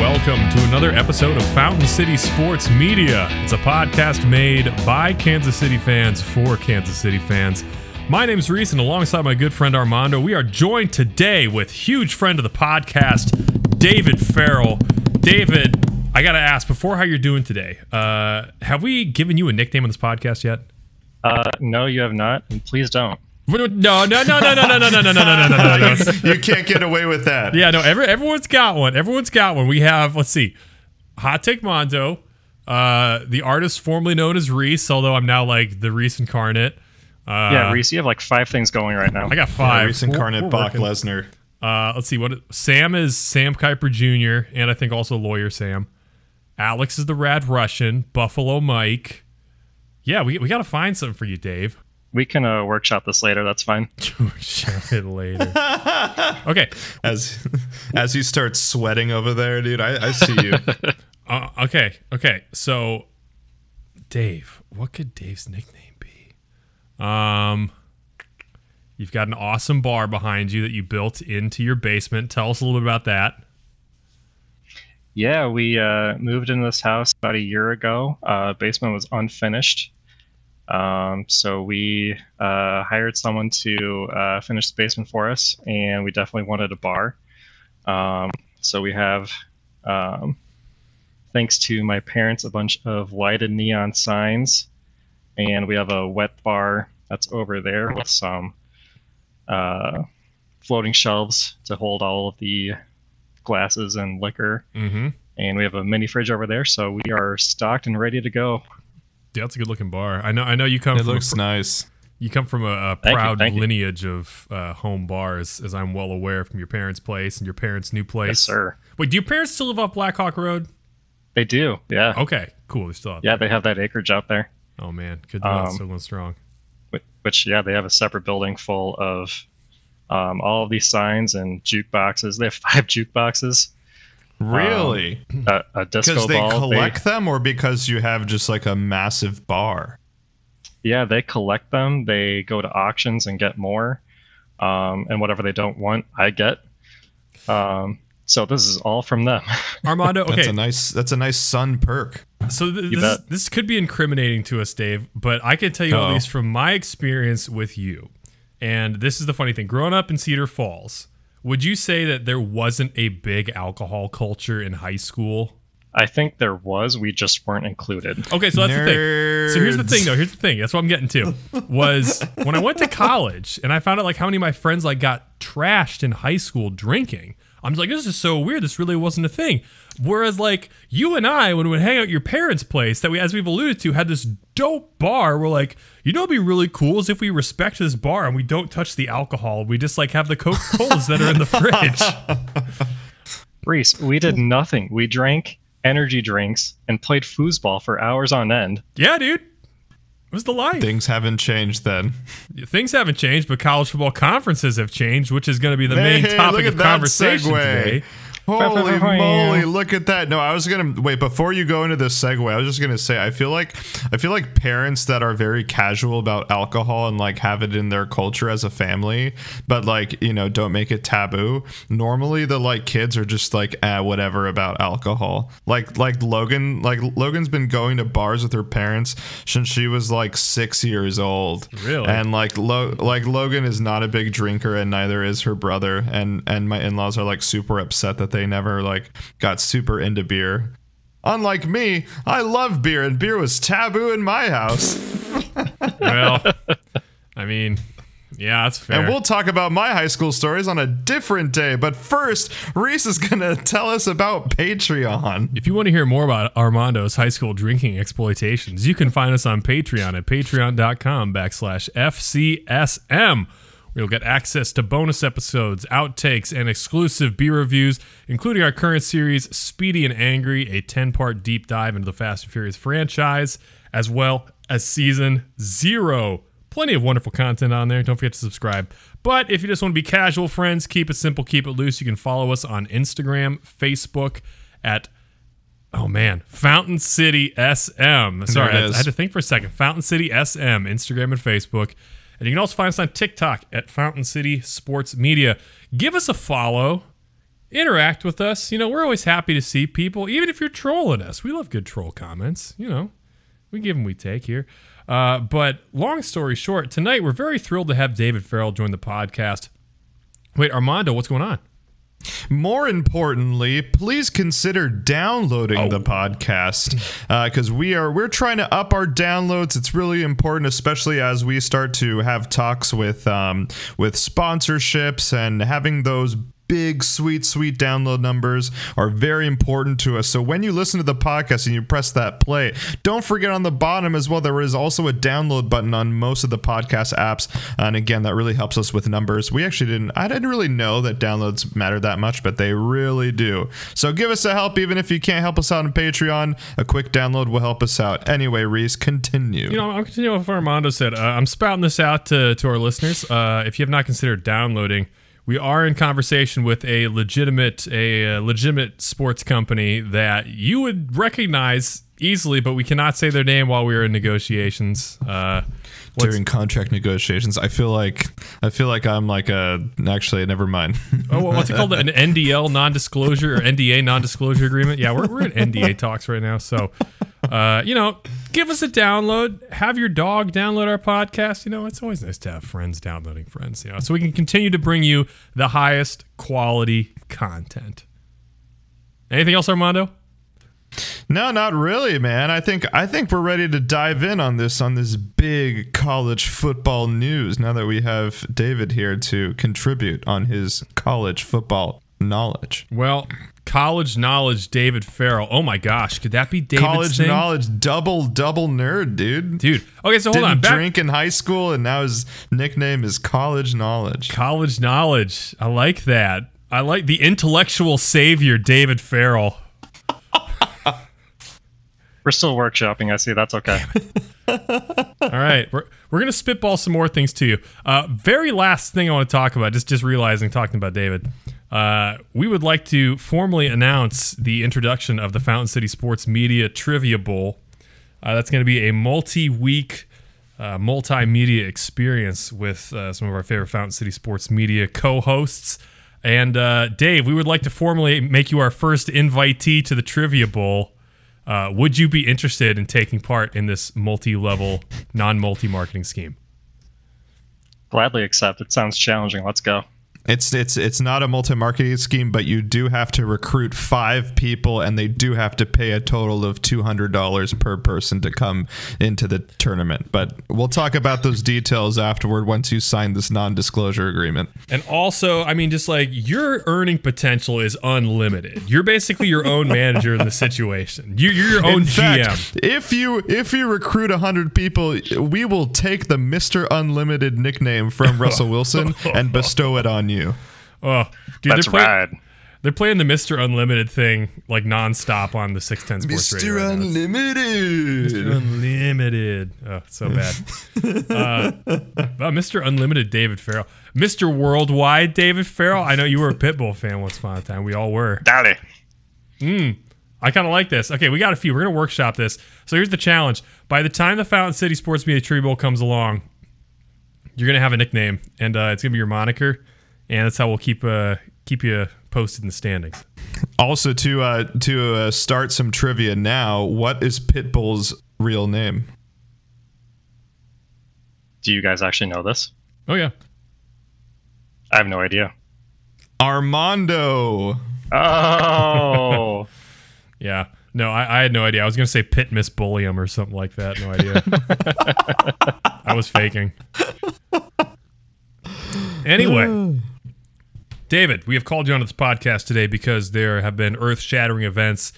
Welcome to another episode of Fountain City Sports Media. It's a podcast made by Kansas City fans for Kansas City fans. My name's Reese, and alongside my good friend Armando, we are joined today with huge friend of the podcast, David Farrell. David, I got to ask, before how you're doing today, have we given you a nickname on this podcast yet? No, you have not, and please don't. No. You can't get away with that. Yeah, no, everyone's got one. Everyone's got one. We have, let's see, Hot Take Mondo, the artist formerly known as Reese, although I'm now like the Reese incarnate. Yeah, Reese, you have like five things going right now. I got five. Yeah, Reese incarnate, we're Brock Lesnar. Let's see, what Sam is Sam Kuiper Jr., and I think also Lawyer Sam. Alex is the Rad Russian, Buffalo Mike. Yeah, we got to find something for you, Dave. We can workshop this later. That's fine. Workshop it later. Okay. As you start sweating over there, dude, I see you. Okay. So, Dave, what could Dave's nickname be? You've got an awesome bar behind you that you built into your basement. Tell us a little bit about that. Yeah, we moved into this house about a year ago. Basement was unfinished. So we hired someone to finish the basement for us, and we definitely wanted a bar. So we have, thanks to my parents, a bunch of lighted neon signs, and we have a wet bar that's over there with some floating shelves to hold all of the glasses and liquor. Mm-hmm. And we have a mini fridge over there, so we are stocked and ready to go. Yeah, that's a good-looking bar. I know you come. It from looks a, nice. You come from a proud lineage of home bars, as I'm well aware, from your parents' place and your parents' new place. Yes, sir. Wait, do your parents still live off Blackhawk Road? They do. Yeah. Okay. Cool. They still. They have that acreage out there. Oh man, good job. Still going strong. Which they have a separate building full of all of these signs and jukeboxes. They have 5 jukeboxes. Really? A disco ball. Because they collect them, or because you have just like a massive bar? Yeah, they collect them. They go to auctions and get more. And whatever they don't want, I get. So this is all from them. Armando, okay. That's a nice son perk. So this could be incriminating to us, Dave, but I can tell you at least from my experience with you, and this is the funny thing, growing up in Cedar Falls, would you say that there wasn't a big alcohol culture in high school? I think there was. We just weren't included. Okay, so that's the thing. So here's the thing, though. That's what I'm getting to. Was when I went to college and I found out like how many of my friends like got trashed in high school drinking. I'm just like, this is so weird. This really wasn't a thing. Whereas like you and I, when we would hang out at your parents' place, that we, as we've alluded to, had this dope bar. We're like, you know, it'd be really cool is if we respect this bar and we don't touch the alcohol. We just like have the Coca-Colas that are in the fridge. Reese, we did nothing. We drank energy drinks and played foosball for hours on end. Yeah, dude. It was the life. Things haven't changed then. Things haven't changed, but college football conferences have changed, which is going to be the main topic of conversation today. Holy moly, look at that. No, I was going to... Wait, before you go into this segue, I was just going to say, I feel like parents that are very casual about alcohol and like have it in their culture as a family, but like, you know, don't make it taboo. Normally the like kids are just like, whatever about alcohol. Like Logan, like Logan's been going to bars with her parents since she was like 6 years old. Really? And like Logan is not a big drinker, and neither is her brother. And my in-laws are like super upset that they never like got super into beer. Unlike me, I love beer, and beer was taboo in my house. Well, I mean, yeah, that's fair. And we'll talk about my high school stories on a different day, but first, Reese is gonna tell us about Patreon. If you want to hear more about Armando's high school drinking exploitations, you can find us on Patreon at patreon.com/FCSM. You'll get access to bonus episodes, outtakes, and exclusive beer reviews, including our current series, Speedy and Angry, a 10-part deep dive into the Fast and Furious franchise, as well as Season 0. Plenty of wonderful content on there. Don't forget to subscribe. But if you just want to be casual friends, keep it simple, keep it loose, you can follow us on Instagram, Facebook, at... Oh, man. Fountain City SM. Sorry, I had to think for a second. Fountain City SM, Instagram and Facebook. And you can also find us on TikTok at Fountain City Sports Media. Give us a follow. Interact with us. You know, we're always happy to see people, even if you're trolling us. We love good troll comments. You know, we give them, we take here. But long story short, tonight we're very thrilled to have David Farrell join the podcast. Wait, Armando, what's going on? More importantly, please consider downloading the podcast because we're trying to up our downloads. It's really important, especially as we start to have talks with sponsorships, and having those big, sweet, sweet download numbers are very important to us. So when you listen to the podcast and you press that play, don't forget on the bottom as well, there is also a download button on most of the podcast apps. And again, that really helps us with numbers. We actually I didn't really know that downloads matter that much, but they really do. So give us a help, even if you can't help us out on Patreon. A quick download will help us out. Anyway, Reese, continue. You know, I'll continue with what Armando said. I'm spouting this out to our listeners. If you have not considered downloading, we are in conversation with a legitimate sports company that you would recognize easily, but we cannot say their name while we are in negotiations. During contract negotiations, I feel like I'm like actually, never mind. Oh, what's it called? An NDL, non-disclosure, or NDA, non-disclosure agreement? Yeah, we're in NDA talks right now. So, you know, give us a download. Have your dog download our podcast. You know, it's always nice to have friends downloading friends. You know, so we can continue to bring you the highest quality content. Anything else, Armando? No, not really, man. I think we're ready to dive in on this big college football news now that we have David here to contribute on his college football knowledge. Well, college knowledge, David Farrell. Oh my gosh, could that be David's college thing? Knowledge, double nerd, dude. Okay, so hold on. Didn't drink in high school, and now his nickname is college knowledge. College knowledge. I like that. I like the intellectual savior, David Farrell. We're still workshopping, I see. That's okay. All right. We're going to spitball some more things to you. Very last thing I want to talk about, just realizing, talking about David, we would like to formally announce the introduction of the Fountain City Sports Media Trivia Bowl. That's going to be a multi-week multimedia experience with some of our favorite Fountain City Sports Media co-hosts. And Dave, we would like to formally make you our first invitee to the Trivia Bowl. Would you be interested in taking part in this multi-level, non-multi marketing scheme? Gladly accept. It sounds challenging. Let's go. It's not a multi-marketing scheme, but you do have to recruit 5 people, and they do have to pay a total of $200 per person to come into the tournament. But we'll talk about those details afterward once you sign this non-disclosure agreement. And also, I mean, just like your earning potential is unlimited. You're basically your own manager in the situation. You're your own GM. If you recruit 100 people, we will take the Mr. Unlimited nickname from Russell Wilson and bestow it on you. Oh, dude, that's rad. They're playing the Mr. Unlimited thing like nonstop on the 610 Sports Radio. Mr. Unlimited. Mr. Unlimited. Oh, so bad. Mr. Unlimited, David Farrell. Mr. Worldwide, David Farrell. I know you were a Pitbull fan once upon a time. We all were. Daddy. I kind of like this. Okay, we got a few. We're going to workshop this. So here's the challenge. By the time the Fountain City Sports Media Tree Bowl comes along, you're going to have a nickname, and it's going to be your moniker. And that's how we'll keep you posted in the standings. Also, to start some trivia now, what is Pitbull's real name? Do you guys actually know this? Oh, yeah. I have no idea. Armando. Oh. Yeah. No, I had no idea. I was going to say Pit Miss Bulliam or something like that. No idea. I was faking. Anyway. David, we have called you onto this podcast today because there have been earth-shattering events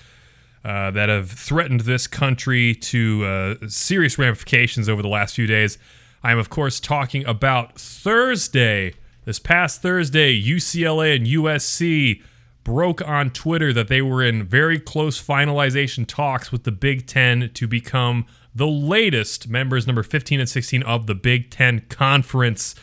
that have threatened this country to serious ramifications over the last few days. I am, of course, talking about Thursday. This past Thursday, UCLA and USC broke on Twitter that they were in very close finalization talks with the Big Ten to become the latest members, number 15 and 16, of the Big Ten Conference.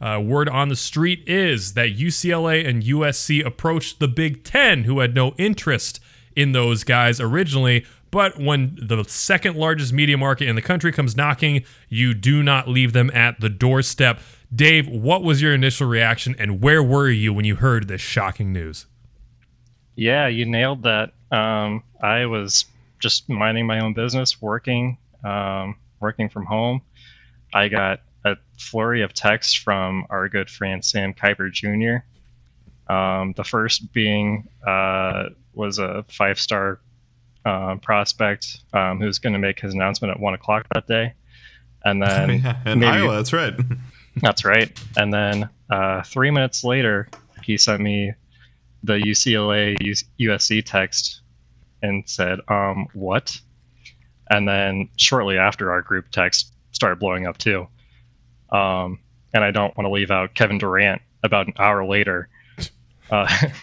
Word on the street is that UCLA and USC approached the Big Ten, who had no interest in those guys originally. But when the second largest media market in the country comes knocking, you do not leave them at the doorstep. Dave, what was your initial reaction, and where were you when you heard this shocking news? Yeah, you nailed that. I was just minding my own business, working from home. I got a flurry of texts from our good friend Sam Kuiper Jr. The first being was a five-star prospect who's going to make his announcement at 1 o'clock that day, and then Iowa. That's right. That's right. And then 3 minutes later, he sent me the UCLA USC text and said, what? And then shortly after, our group text started blowing up too. And I don't want to leave out Kevin Durant about an hour later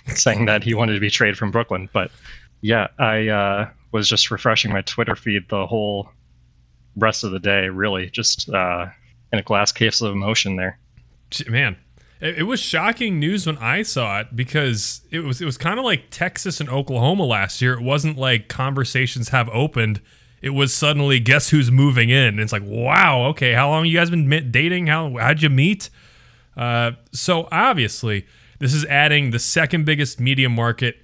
saying that he wanted to be traded from Brooklyn. But yeah, I was just refreshing my Twitter feed the whole rest of the day, really, just in a glass case of emotion there. Man, it was shocking news when I saw it, because it was kind of like Texas and Oklahoma last year. It wasn't like conversations have opened. It was suddenly, guess who's moving in? And it's like, wow, okay, how long have you guys been dating? How'd you meet? So obviously, this is adding the second biggest media market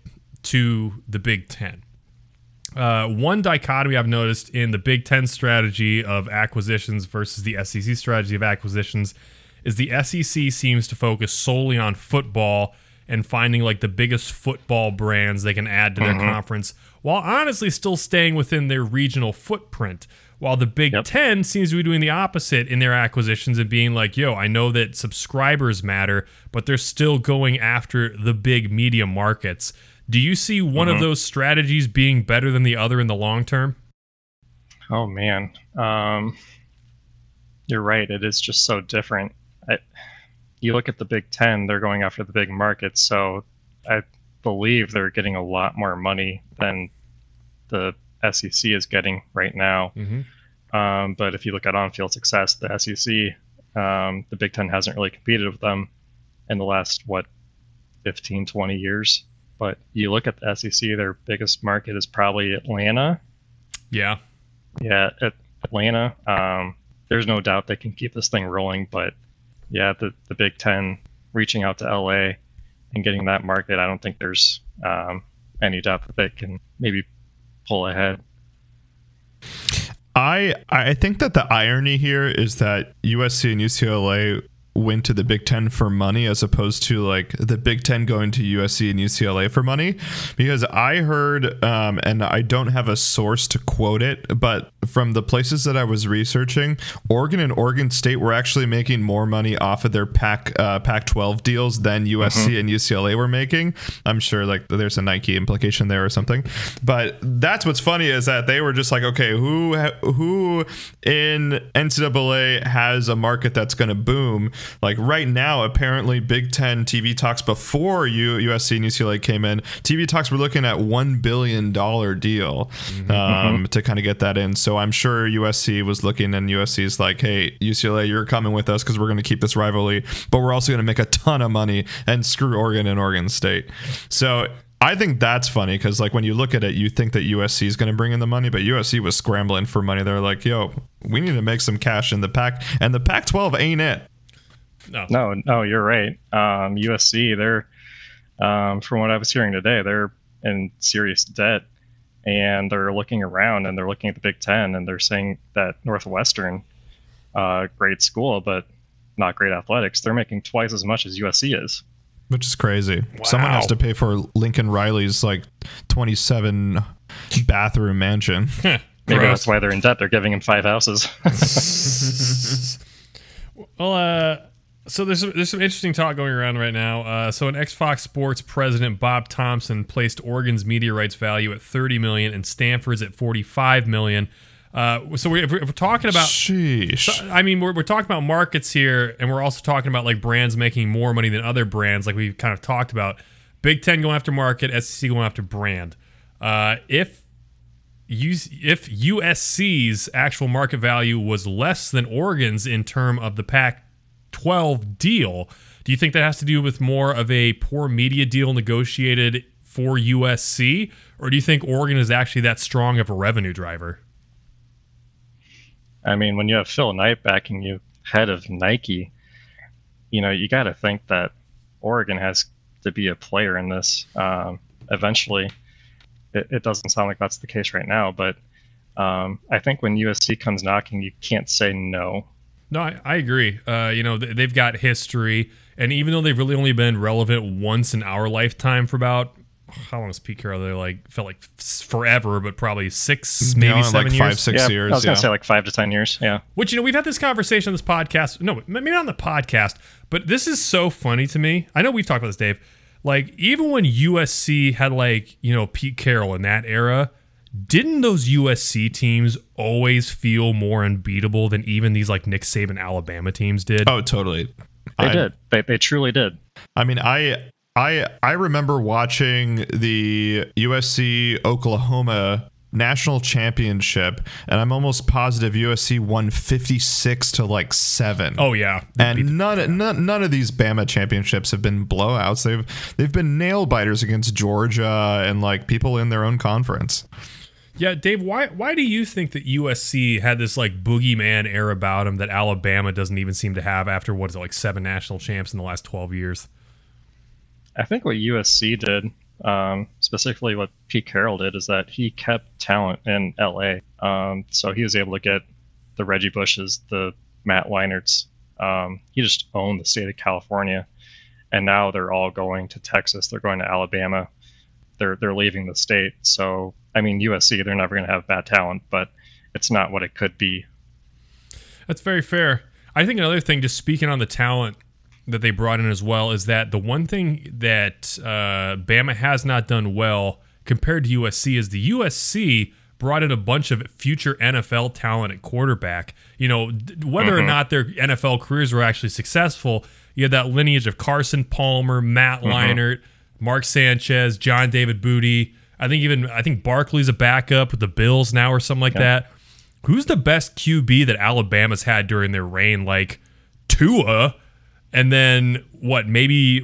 to the Big Ten. One dichotomy I've noticed in the Big Ten strategy of acquisitions versus the SEC strategy of acquisitions is the SEC seems to focus solely on football and finding like the biggest football brands they can add to their conference, while honestly still staying within their regional footprint. While the Big Ten seems to be doing the opposite in their acquisitions and being like, yo, I know that subscribers matter, but they're still going after the big media markets. Do you see one of those strategies being better than the other in the long term? Oh, man. You're right. It is just so different. You look at the Big Ten, they're going after the big markets. So I believe they're getting a lot more money than the SEC is getting right now. But if you look at on-field success, the SEC, the Big Ten hasn't really competed with them in the last, 15, 20 years. But you look at the SEC, their biggest market is probably Atlanta. Yeah, Atlanta. There's no doubt they can keep this thing rolling. But yeah, the Big Ten reaching out to LA and getting that market, I don't think there's any doubt that they can maybe pull ahead. I think that the irony here is that USC and UCLA went to the Big Ten for money as opposed to like the Big Ten going to USC and UCLA for money, because I heard and I don't have a source to quote it, but from the places that I was researching, Oregon and Oregon State were actually making more money off of their Pac-12 deals than USC and UCLA were making. I'm sure like there's a Nike implication there or something, but that's what's funny is that they were just like, okay, who in NCAA has a market that's going to boom? Like right now, apparently Big Ten TV talks before USC and UCLA came in, TV talks were looking at $1 billion deal to kind of get that in. So I'm sure USC was looking, and USC's like, hey, UCLA, you're coming with us because we're going to keep this rivalry, but we're also going to make a ton of money and screw Oregon and Oregon State. So I think that's funny because, like, when you look at it, you think that USC is going to bring in the money, but USC was scrambling for money. They're like, yo, we need to make some cash in the Pac, and the Pac-12 ain't it. No, you're right. USC, they're, from what I was hearing today, they're in serious debt, and they're looking around and they're looking at the Big Ten, and they're saying that Northwestern, great school, but not great athletics, they're making twice as much as USC is. Which is crazy. Wow. Someone has to pay for Lincoln Riley's like 27 bathroom mansion. Maybe that's why they're in debt. They're giving him 5 houses. Well, so there's some interesting talk going around right now. So an Xbox Sports president, Bob Thompson, placed Oregon's media rights value at $30 million and Stanford's at $45 million. So if we're talking about, we're talking about markets here, and we're also talking about like brands making more money than other brands, like we've kind of talked about. Big Ten going after market, SEC going after brand. If USC's actual market value was less than Oregon's in term of the Pac-12 deal, do you think that has to do with more of a poor media deal negotiated for USC, or do you think Oregon is actually that strong of a revenue driver? I mean, when you have Phil Knight backing you, head of Nike, you got to think that Oregon has to be a player in this. eventually. It doesn't sound like that's the case right now, but I think when USC comes knocking, you can't say no. No, I agree. You know, they've got history, and even though they've really only been relevant once in our lifetime for about, how long is Pete Carroll there? Like, felt like forever, but probably six, maybe 7 years. 5, 6 yeah, years. I was going to say like 5 to 10 years. Yeah. Which, you know, we've had this conversation on this podcast. No, maybe not on the podcast, but this is so funny to me. I know we've talked about this, Dave. Like, even when USC had, like, you know, Pete Carroll in that era, didn't those USC teams always feel more unbeatable than even these, like, Nick Saban Alabama teams did? Oh, totally. They did. They truly did. I mean, I remember watching the USC Oklahoma National Championship, and I'm almost positive USC won 56-7. Oh yeah, and none of these Bama championships have been blowouts. They've been nail biters against Georgia and like people in their own conference. Yeah, Dave, why do you think that USC had this like boogeyman air about them that Alabama doesn't even seem to have after what is it, like 7 national champs in the last 12 years? I think what USC did, specifically what Pete Carroll did, is that he kept talent in LA. So he was able to get the Reggie Bushes, the Matt Leinerts. He just owned the state of California, and now they're all going to Texas. They're going to Alabama. They're leaving the state. So, I mean, USC, they're never going to have bad talent, but it's not what it could be. That's very fair. I think another thing, just speaking on the talent that they brought in as well, is that the one thing that Bama has not done well compared to USC is the USC brought in a bunch of future NFL talent at quarterback. You know, whether or not their NFL careers were actually successful, you had that lineage of Carson Palmer, Matt Leinart, Mark Sanchez, John David Booty. I think Barkley's a backup with the Bills now or something like that. Who's the best QB that Alabama's had during their reign? Like Tua. And then what? Maybe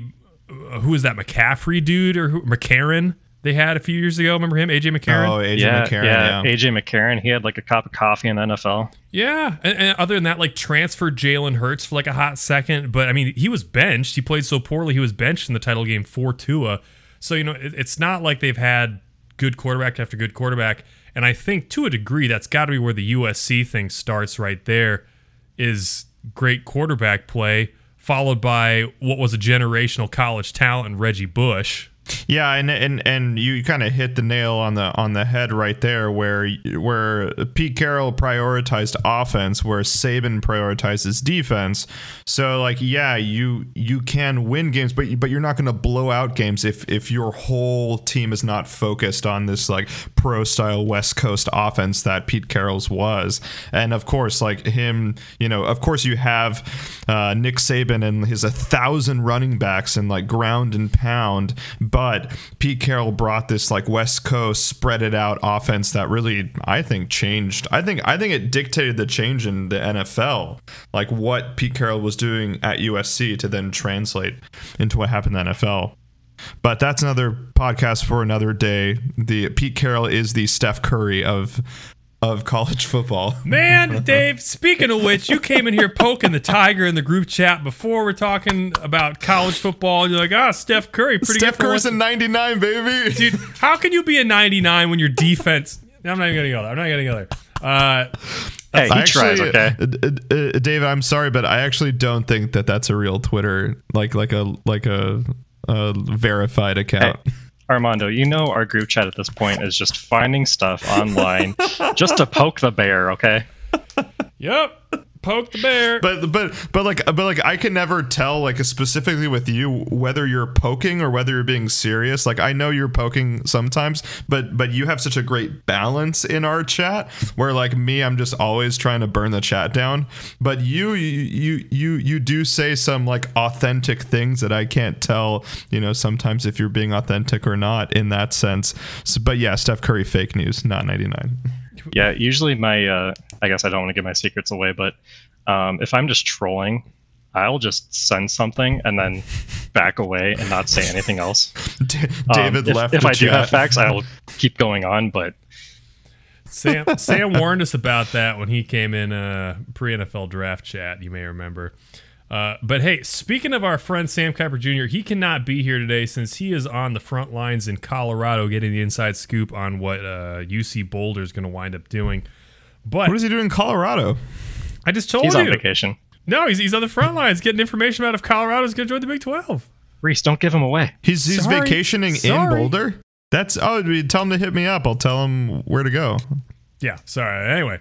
who is that McCaffrey dude or McCarron they had a few years ago? Remember him, AJ McCarron? Oh, AJ McCarron. Yeah, AJ McCarron. He had like a cup of coffee in the NFL. Yeah, and other than that, like transferred Jalen Hurts for like a hot second, but I mean he was benched. He played so poorly, he was benched in the title game for Tua. So you know it's not like they've had good quarterback after good quarterback. And I think to a degree that's got to be where the USC thing starts right there, is great quarterback play, followed by what was a generational college talent, Reggie Bush. Yeah, and you kind of hit the nail on the head right there, where Pete Carroll prioritized offense, where Saban prioritizes defense. So like, yeah, you can win games, but you're not going to blow out games if your whole team is not focused on this like pro style West Coast offense that Pete Carroll's was. And of course, like him, you know, of course you have Nick Saban and his 1,000 running backs and like ground and pound. But Pete Carroll brought this like West Coast spread it out offense that really, I think, changed. I think it dictated the change in the NFL, like what Pete Carroll was doing at USC to then translate into what happened in the NFL. But that's another podcast for another day. The Pete Carroll is the Steph Curry of college football. Man, Dave, speaking of which, you came in here poking the tiger in the group chat before we're talking about college football. And you're like, Steph Curry, pretty Steph good. Steph Curry's a 99, baby. Dude, how can you be a 99 when your defense... I'm not even going to go there. Hey, he tries, okay? David, I'm sorry, but I actually don't think that that's a real Twitter, like a verified account. Hey, Armando, you know our group chat at this point is just finding stuff online just to poke the bear, okay? Yep. Poke the bear. But I can never tell, like, specifically with you, whether you're poking or whether you're being serious. Like, I know you're poking sometimes, but you have such a great balance in our chat where, like, me, I'm just always trying to burn the chat down. But you do say some like authentic things that I can't tell, you know, sometimes if you're being authentic or not in that sense. So, but yeah, Steph Curry fake news, not 99. Yeah, usually my I guess I don't want to give my secrets away, but if I'm just trolling, I'll just send something and then back away and not say anything else. David left. If I do have facts, I'll keep going on. But Sam warned us about that when he came in pre-NFL draft chat. You may remember. But hey, speaking of our friend Sam Kuiper Jr., he cannot be here today since he is on the front lines in Colorado getting the inside scoop on what UC Boulder is going to wind up doing. But what is he doing in Colorado? I just told you. He's on vacation. No, he's on the front lines getting information out of Colorado's going to join the Big 12. Reese, don't give him away. He's vacationing in Boulder? Tell him to hit me up. I'll tell him where to go. Yeah, sorry. Anyway.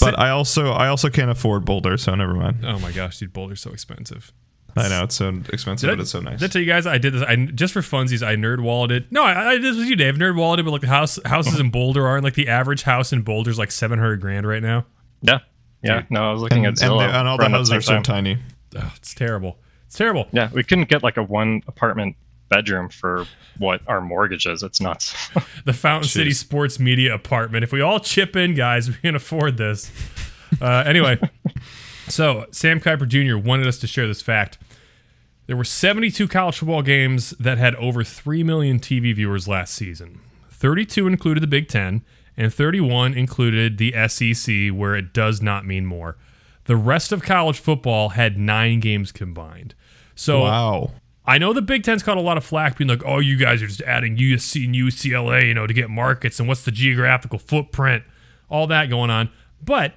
But I also can't afford Boulder, so never mind. Oh my gosh, dude, Boulder's so expensive. I know, it's so expensive, but it's so nice. Did I tell you guys I did this? Just for funsies, I nerd-walleted. No, I did this with you, Dave. Nerd-walleted, but like the houses in Boulder aren't like the average house in Boulder is like $700,000 right now. Yeah. Yeah, no, I was looking at Zillow. And all the houses are so tiny. Oh, it's terrible. Yeah, we couldn't get like a one apartment bedroom for what our mortgage is. It's nuts. The Fountain City Sports Media apartment. If we all chip in, guys, we can afford this. Anyway, so Sam Kuiper Jr. wanted us to share this fact. There were 72 college football games that had over 3 million TV viewers last season. 32 included the Big Ten, and 31 included the SEC, where it does not mean more. The rest of college football had 9 games combined. So wow. I know the Big Ten's caught a lot of flack being like, oh, you guys are just adding USC and UCLA, to get markets, and what's the geographical footprint, all that going on. But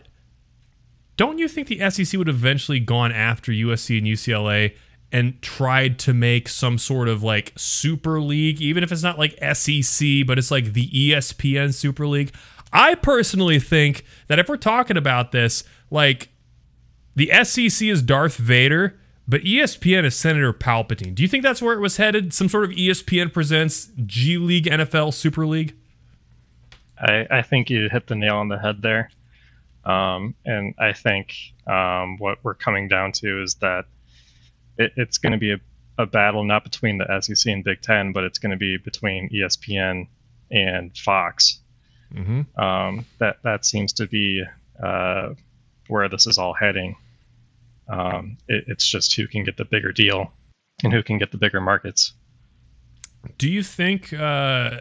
don't you think the SEC would have eventually gone after USC and UCLA and tried to make some sort of like super league, even if it's not like SEC, but it's like the ESPN Super League? I personally think that if we're talking about this, like the SEC is Darth Vader, but ESPN is Senator Palpatine. Do you think that's where it was headed? Some sort of ESPN presents G League, NFL, Super League? I think you hit the nail on the head there. And I think what we're coming down to is that it's going to be a battle not between the SEC and Big Ten, but it's going to be between ESPN and Fox. Mm-hmm. That seems to be where this is all heading. It's just who can get the bigger deal and who can get the bigger markets. Do you think we're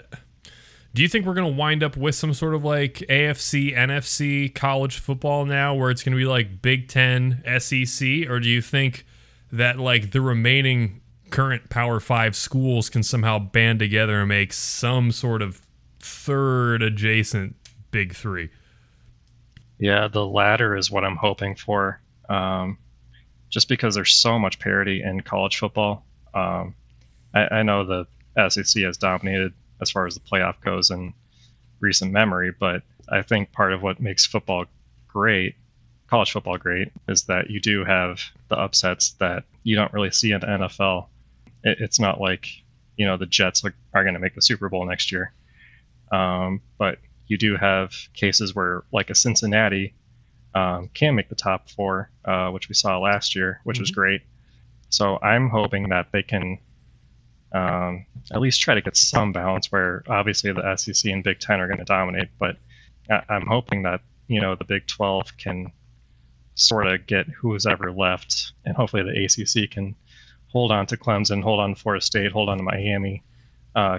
going to wind up with some sort of like AFC, NFC college football now, where it's going to be like Big Ten, SEC, or do you think that like the remaining current Power 5 schools can somehow band together and make some sort of third adjacent Big 3? Yeah, the latter is what I'm hoping for. Just because there's so much parity in college football. I know the SEC has dominated as far as the playoff goes in recent memory, but I think part of what makes football great, college football great, is that you do have the upsets that you don't really see in the NFL. It's not like, the Jets are going to make the Super Bowl next year. But you do have cases where like a Cincinnati can make the top 4, which we saw last year, which was great. So I'm hoping that they can at least try to get some balance where obviously the SEC and Big Ten are going to dominate, but I'm hoping that, the Big 12 can sort of get who's ever left, and hopefully the ACC can hold on to Clemson, hold on to Florida State, hold on to Miami,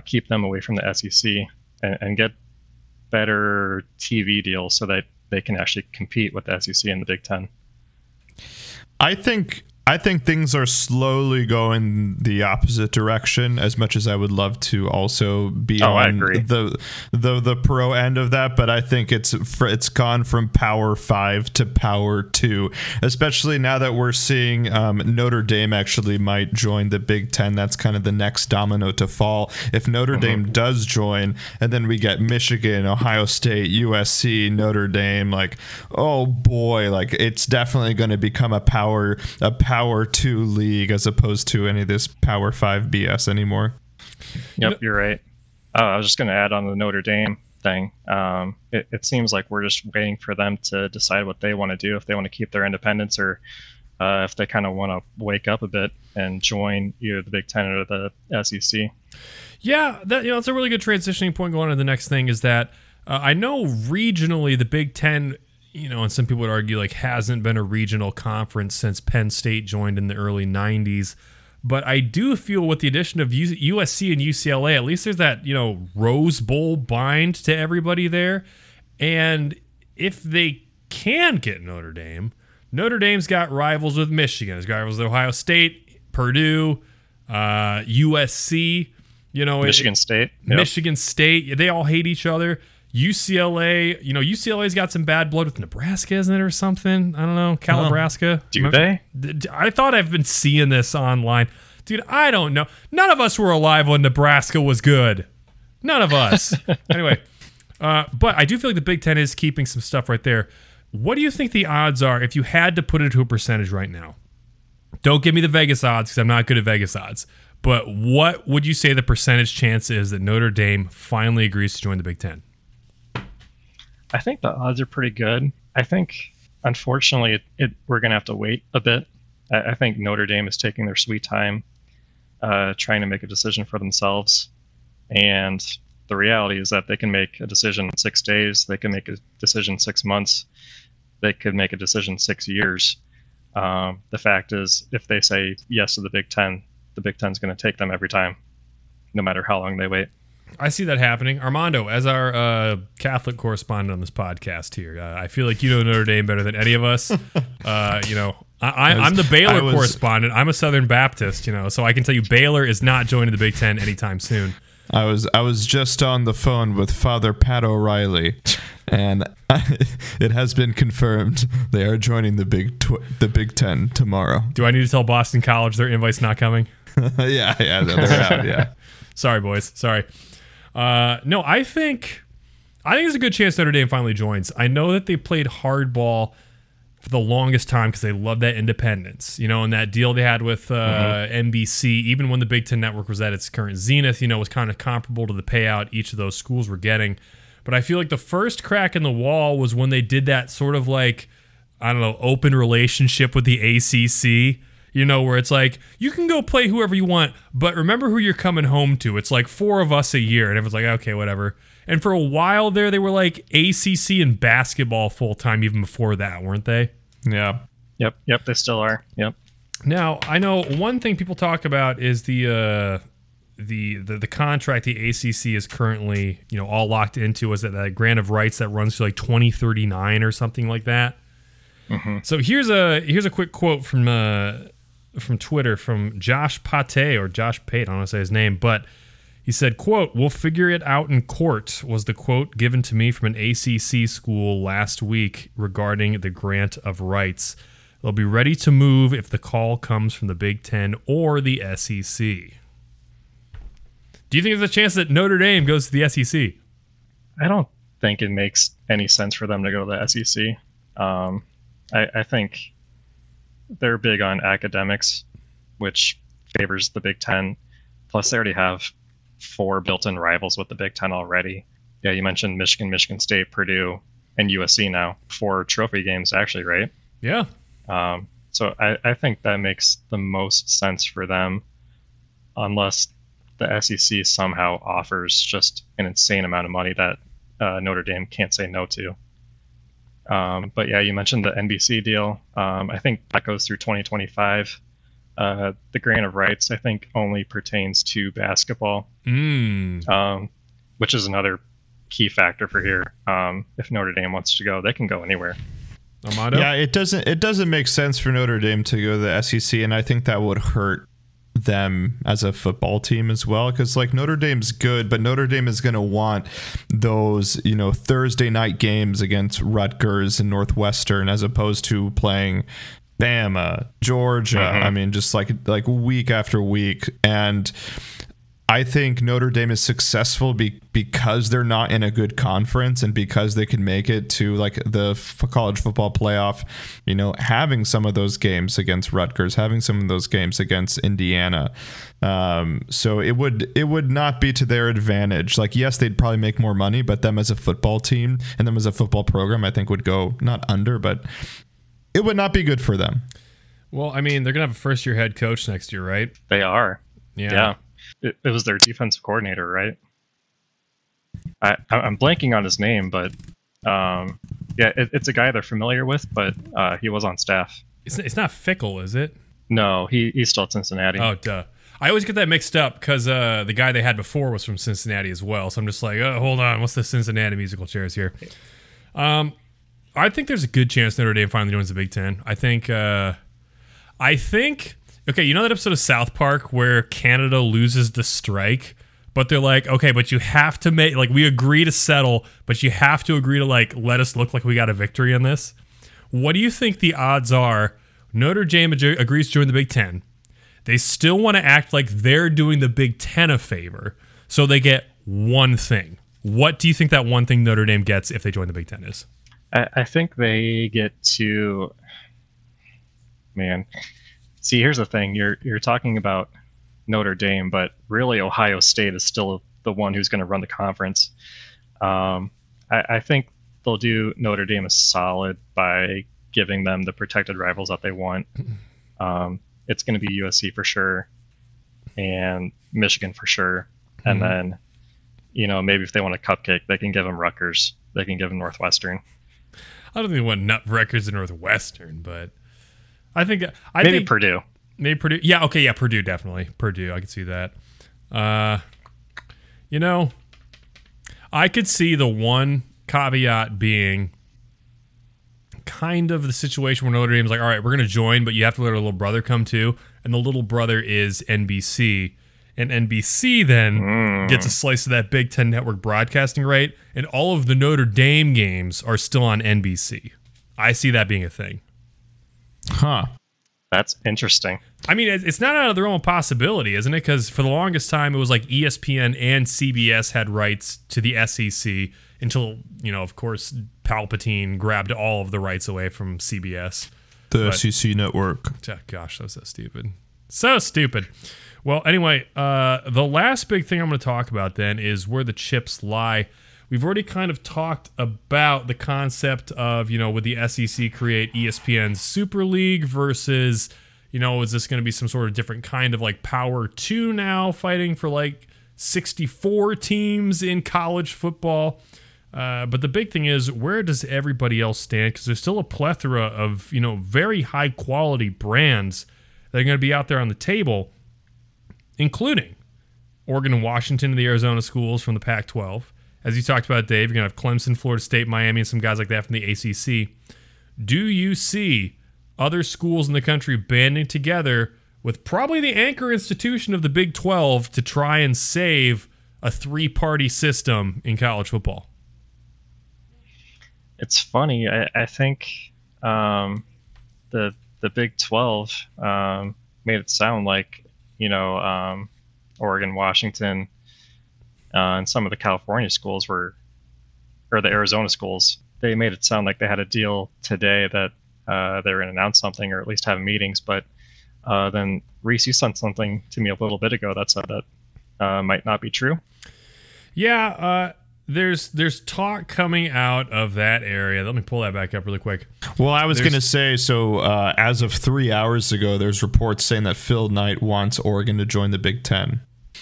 keep them away from the SEC, and get better TV deals so that they can actually compete with the SEC and the Big Ten. I think things are slowly going the opposite direction, as much as I would love to also be on the pro end of that. But I think it's gone from Power 5 to Power 2, especially now that we're seeing Notre Dame actually might join the Big Ten. That's kind of the next domino to fall. If Notre Dame does join, and then we get Michigan, Ohio State, USC, Notre Dame, like, oh boy, like it's definitely going to become a Power 2 league as opposed to any of this Power 5 BS anymore. Yep, you're right. I was just going to add on the Notre Dame thing. It seems like we're just waiting for them to decide what they want to do, if they want to keep their independence or if they kind of want to wake up a bit and join either the Big Ten or the SEC. Yeah, that it's a really good transitioning point going on to the next thing, is that I know regionally the Big Ten, and some people would argue like hasn't been a regional conference since Penn State joined in the early 90s. But I do feel with the addition of USC and UCLA, at least there's that, Rose Bowl bind to everybody there. And if they can get Notre Dame, Notre Dame's got rivals with Michigan. It's got rivals with Ohio State, Purdue, USC. You know, Michigan State. Yep. Michigan State. They all hate each other. UCLA. You know, UCLA's got some bad blood with Nebraska, isn't it, or something? I don't know. Nebraska. Do they? I thought I've been seeing this online. Dude, I don't know. None of us were alive when Nebraska was good. None of us. Anyway, but I do feel like the Big Ten is keeping some stuff right there. What do you think the odds are if you had to put it to a percentage right now? Don't give me the Vegas odds because I'm not good at Vegas odds. But what would you say the percentage chance is that Notre Dame finally agrees to join the Big Ten? I think the odds are pretty good. I think, unfortunately, we're going to have to wait a bit. I think Notre Dame is taking their sweet time trying to make a decision for themselves. And the reality is that they can make a decision in 6 days. They can make a decision in 6 months. They could make a decision in 6 years. The fact is, if they say yes to the Big Ten, the Big Ten's going to take them every time, no matter how long they wait. I see that happening. Armando, as our Catholic correspondent on this podcast here, I feel like you know Notre Dame better than any of us. You know, I'm the Baylor correspondent. I'm a Southern Baptist, you know, so I can tell you Baylor is not joining the Big Ten anytime soon. I was just on the phone with Father Pat O'Reilly, and it has been confirmed they are joining the Big Ten tomorrow. Do I need to tell Boston College their invite's not coming? yeah, they're out. Yeah, sorry boys, sorry. No, I think there's a good chance Notre Dame finally joins. I know that they played hardball for the longest time because they love that independence, you know, and that deal they had with NBC, even when the Big Ten Network was at its current zenith, you know, was kind of comparable to the payout each of those schools were getting. But I feel like the first crack in the wall was when they did that sort of like, I don't know, open relationship with the ACC, you know, where it's like, you can go play whoever you want, but remember who you're coming home to. It's like 4 of us a year, and everyone's like, okay, whatever. And for a while there, they were like ACC and basketball full-time even before that, weren't they? Yeah. Yep, they still are. Yep. Now, I know one thing people talk about is the contract the ACC is currently, you know, all locked into, is that grant of rights that runs to like 2039 or something like that. Mm-hmm. So here's a quick quote from Twitter from Josh Pate, or Josh Pate, I don't want to say his name, but he said, quote, "We'll figure it out in court," was the quote given to me from an ACC school last week regarding the grant of rights. "They'll be ready to move if the call comes from the Big Ten or the SEC." Do you think there's a chance that Notre Dame goes to the SEC? I don't think it makes any sense for them to go to the SEC. I think they're big on academics, which favors the Big Ten. Plus, they already have 4 built-in rivals with the Big Ten already. Yeah, you mentioned Michigan, Michigan State, Purdue, and USC now. 4 trophy games, actually, right? Yeah. So I think that makes the most sense for them, unless the SEC somehow offers just an insane amount of money that Notre Dame can't say no to. But yeah, you mentioned the NBC deal. I think that goes through 2025. The grant of rights, I think, only pertains to basketball, which is another key factor for here. If Notre Dame wants to go, they can go anywhere. Armando? Yeah, it doesn't make sense for Notre Dame to go to the SEC, and I think that would hurt them as a football team as well, because like Notre Dame's good, but Notre Dame is going to want those, you know, Thursday night games against Rutgers and Northwestern as opposed to playing Bama, Georgia, I mean, just like week after week. And I think Notre Dame is successful because they're not in a good conference, and because they can make it to like the college football playoff, you know, having some of those games against Rutgers, having some of those games against Indiana. So it would not be to their advantage. Like, yes, they'd probably make more money, but them as a football team and them as a football program, I think would go not under, but it would not be good for them. Well, I mean, they're going to have a first-year head coach next year, right? They are. Yeah. It was their defensive coordinator, right? I'm blanking on his name, but it's a guy they're familiar with, but he was on staff. It's not Fickle, is it? No, he's still at Cincinnati. Oh, duh. I always get that mixed up because the guy they had before was from Cincinnati as well. So I'm just like, oh, hold on. What's the Cincinnati musical chairs here? I think there's a good chance Notre Dame finally joins the Big Ten. I think. Okay, you know that episode of South Park where Canada loses the strike, but they're like, okay, but you have to make, like, we agree to settle, but you have to agree to, like, let us look like we got a victory in this. What do you think the odds are Notre Dame agrees to join the Big Ten? They still want to act like they're doing the Big Ten a favor, so they get one thing. What do you think that one thing Notre Dame gets if they join the Big Ten is? I think they get to... Man... See, here's the thing. You're talking about Notre Dame, but really Ohio State is still the one who's going to run the conference. I think they'll do Notre Dame a solid by giving them the protected rivals that they want. It's going to be USC for sure and Michigan for sure. And then, you know, maybe if they want a cupcake, they can give them Rutgers. They can give them Northwestern. I don't think they want Rutgers and Northwestern, but... I think Purdue. Maybe Purdue. Yeah, okay, yeah, Purdue definitely. Purdue, I could see that. You know, I could see the one caveat being kind of the situation where Notre Dame's like, all right, we're going to join, but you have to let our little brother come too. And the little brother is NBC. And NBC then gets a slice of that Big Ten network broadcasting rate. And all of the Notre Dame games are still on NBC. I see that being a thing. Huh. That's interesting. I mean, it's not out of the realm of possibility, isn't it? Because for the longest time, it was like ESPN and CBS had rights to the SEC until, you know, of course, Palpatine grabbed all of the rights away from CBS. The SEC network. Gosh, that was so stupid. So stupid. Well, anyway, the last big thing I'm going to talk about then is where the chips lie. We've already kind of talked about the concept of, you know, would the SEC create ESPN's Super League versus, you know, is this going to be some sort of different kind of like Power 2 now fighting for like 64 teams in college football? But the big thing is, where does everybody else stand? Because there's still a plethora of, you know, very high quality brands that are going to be out there on the table, including Oregon and Washington and the Arizona schools from the Pac-12. As you talked about, Dave, you're going to have Clemson, Florida State, Miami, and some guys like that from the ACC. Do you see other schools in the country banding together with probably the anchor institution of the Big 12 to try and save a three-party system in college football? It's funny. I think the Big 12 made it sound like, you know, Oregon, Washington, and some of the California schools the Arizona schools, they made it sound like they had a deal today that they were going to announce something or at least have meetings. But then, Reese, you sent something to me a little bit ago that said that might not be true. Yeah, there's talk coming out of that area. Let me pull that back up really quick. Well, I was going to say, so as of 3 hours ago, there's reports saying that Phil Knight wants Oregon to join the Big Ten.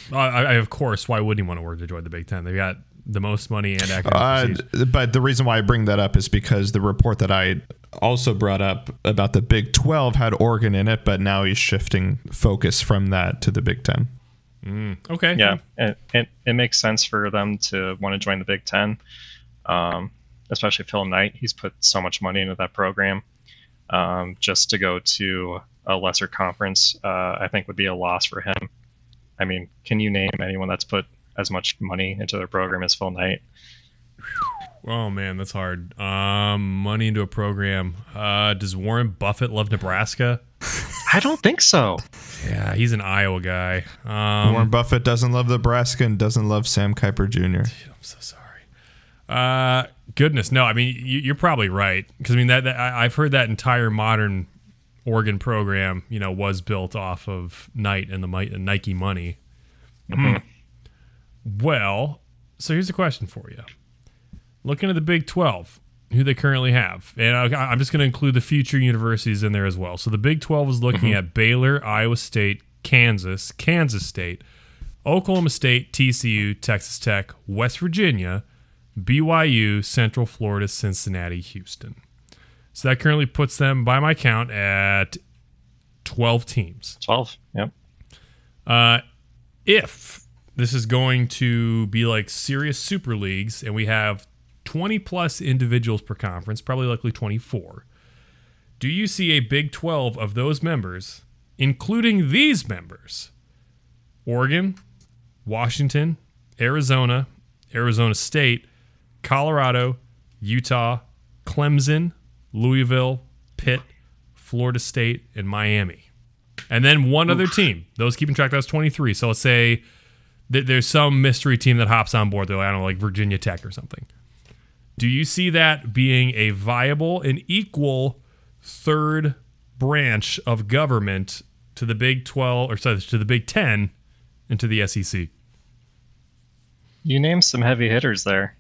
Of course, why wouldn't he want to work to join the Big Ten? They've got the most money and academic prestige. But the reason why I bring that up is because the report that I also brought up about the Big 12 had Oregon in it, but now he's shifting focus from that to the Big Ten. Okay. Yeah, it makes sense for them to want to join the Big Ten, especially Phil Knight. He's put so much money into that program. Just to go to a lesser conference, I think would be a loss for him. I mean, can you name anyone that's put as much money into their program as Phil Knight? Oh, man, that's hard. Money into a program. Does Warren Buffett love Nebraska? I don't think so. Yeah, he's an Iowa guy. Warren Buffett doesn't love Nebraska and doesn't love Sam Kuiper Jr. Dude, I'm so sorry. Goodness, no, I mean, you're probably right. Because, I mean, that I've heard that entire modern Oregon program, you know, was built off of Knight and the Nike money. Well, so here's a question for you. Looking at the Big 12, who they currently have, and I'm just going to include the future universities in there as well. So the Big 12 is looking at Baylor, Iowa State, Kansas, Kansas State, Oklahoma State, TCU, Texas Tech, West Virginia, BYU, Central Florida, Cincinnati, Houston. So that currently puts them, by my count, at 12 teams. 12, yep. If this is going to be like serious super leagues and we have 20 plus individuals per conference, probably likely 24. Do you see a Big 12 of those members, including these members? Oregon, Washington, Arizona, Arizona State, Colorado, Utah, Clemson, Louisville, Pitt, Florida State, and Miami. And then one other team. Those keeping track, that's 23. So let's say there's some mystery team that hops on board, though. I don't know, like Virginia Tech or something. Do you see that being a viable and equal third branch of government to the Big 12, or sorry, to the Big 10 and to the SEC? You named some heavy hitters there.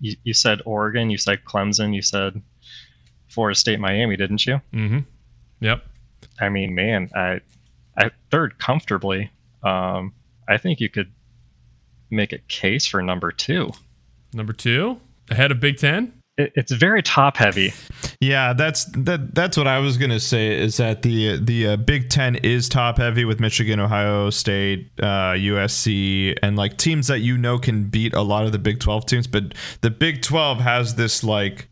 You said Oregon, you said Clemson, you said Florida State, Miami, didn't you? Mm-hmm. Yep. I mean, man, I third comfortably. I think you could make a case for number two. Number two? Ahead of Big Ten? It's very top heavy. Yeah, that's what I was going to say, is that the Big Ten is top heavy with Michigan, Ohio State, USC, and like teams that you know can beat a lot of the Big 12 teams. But the Big 12 has this like,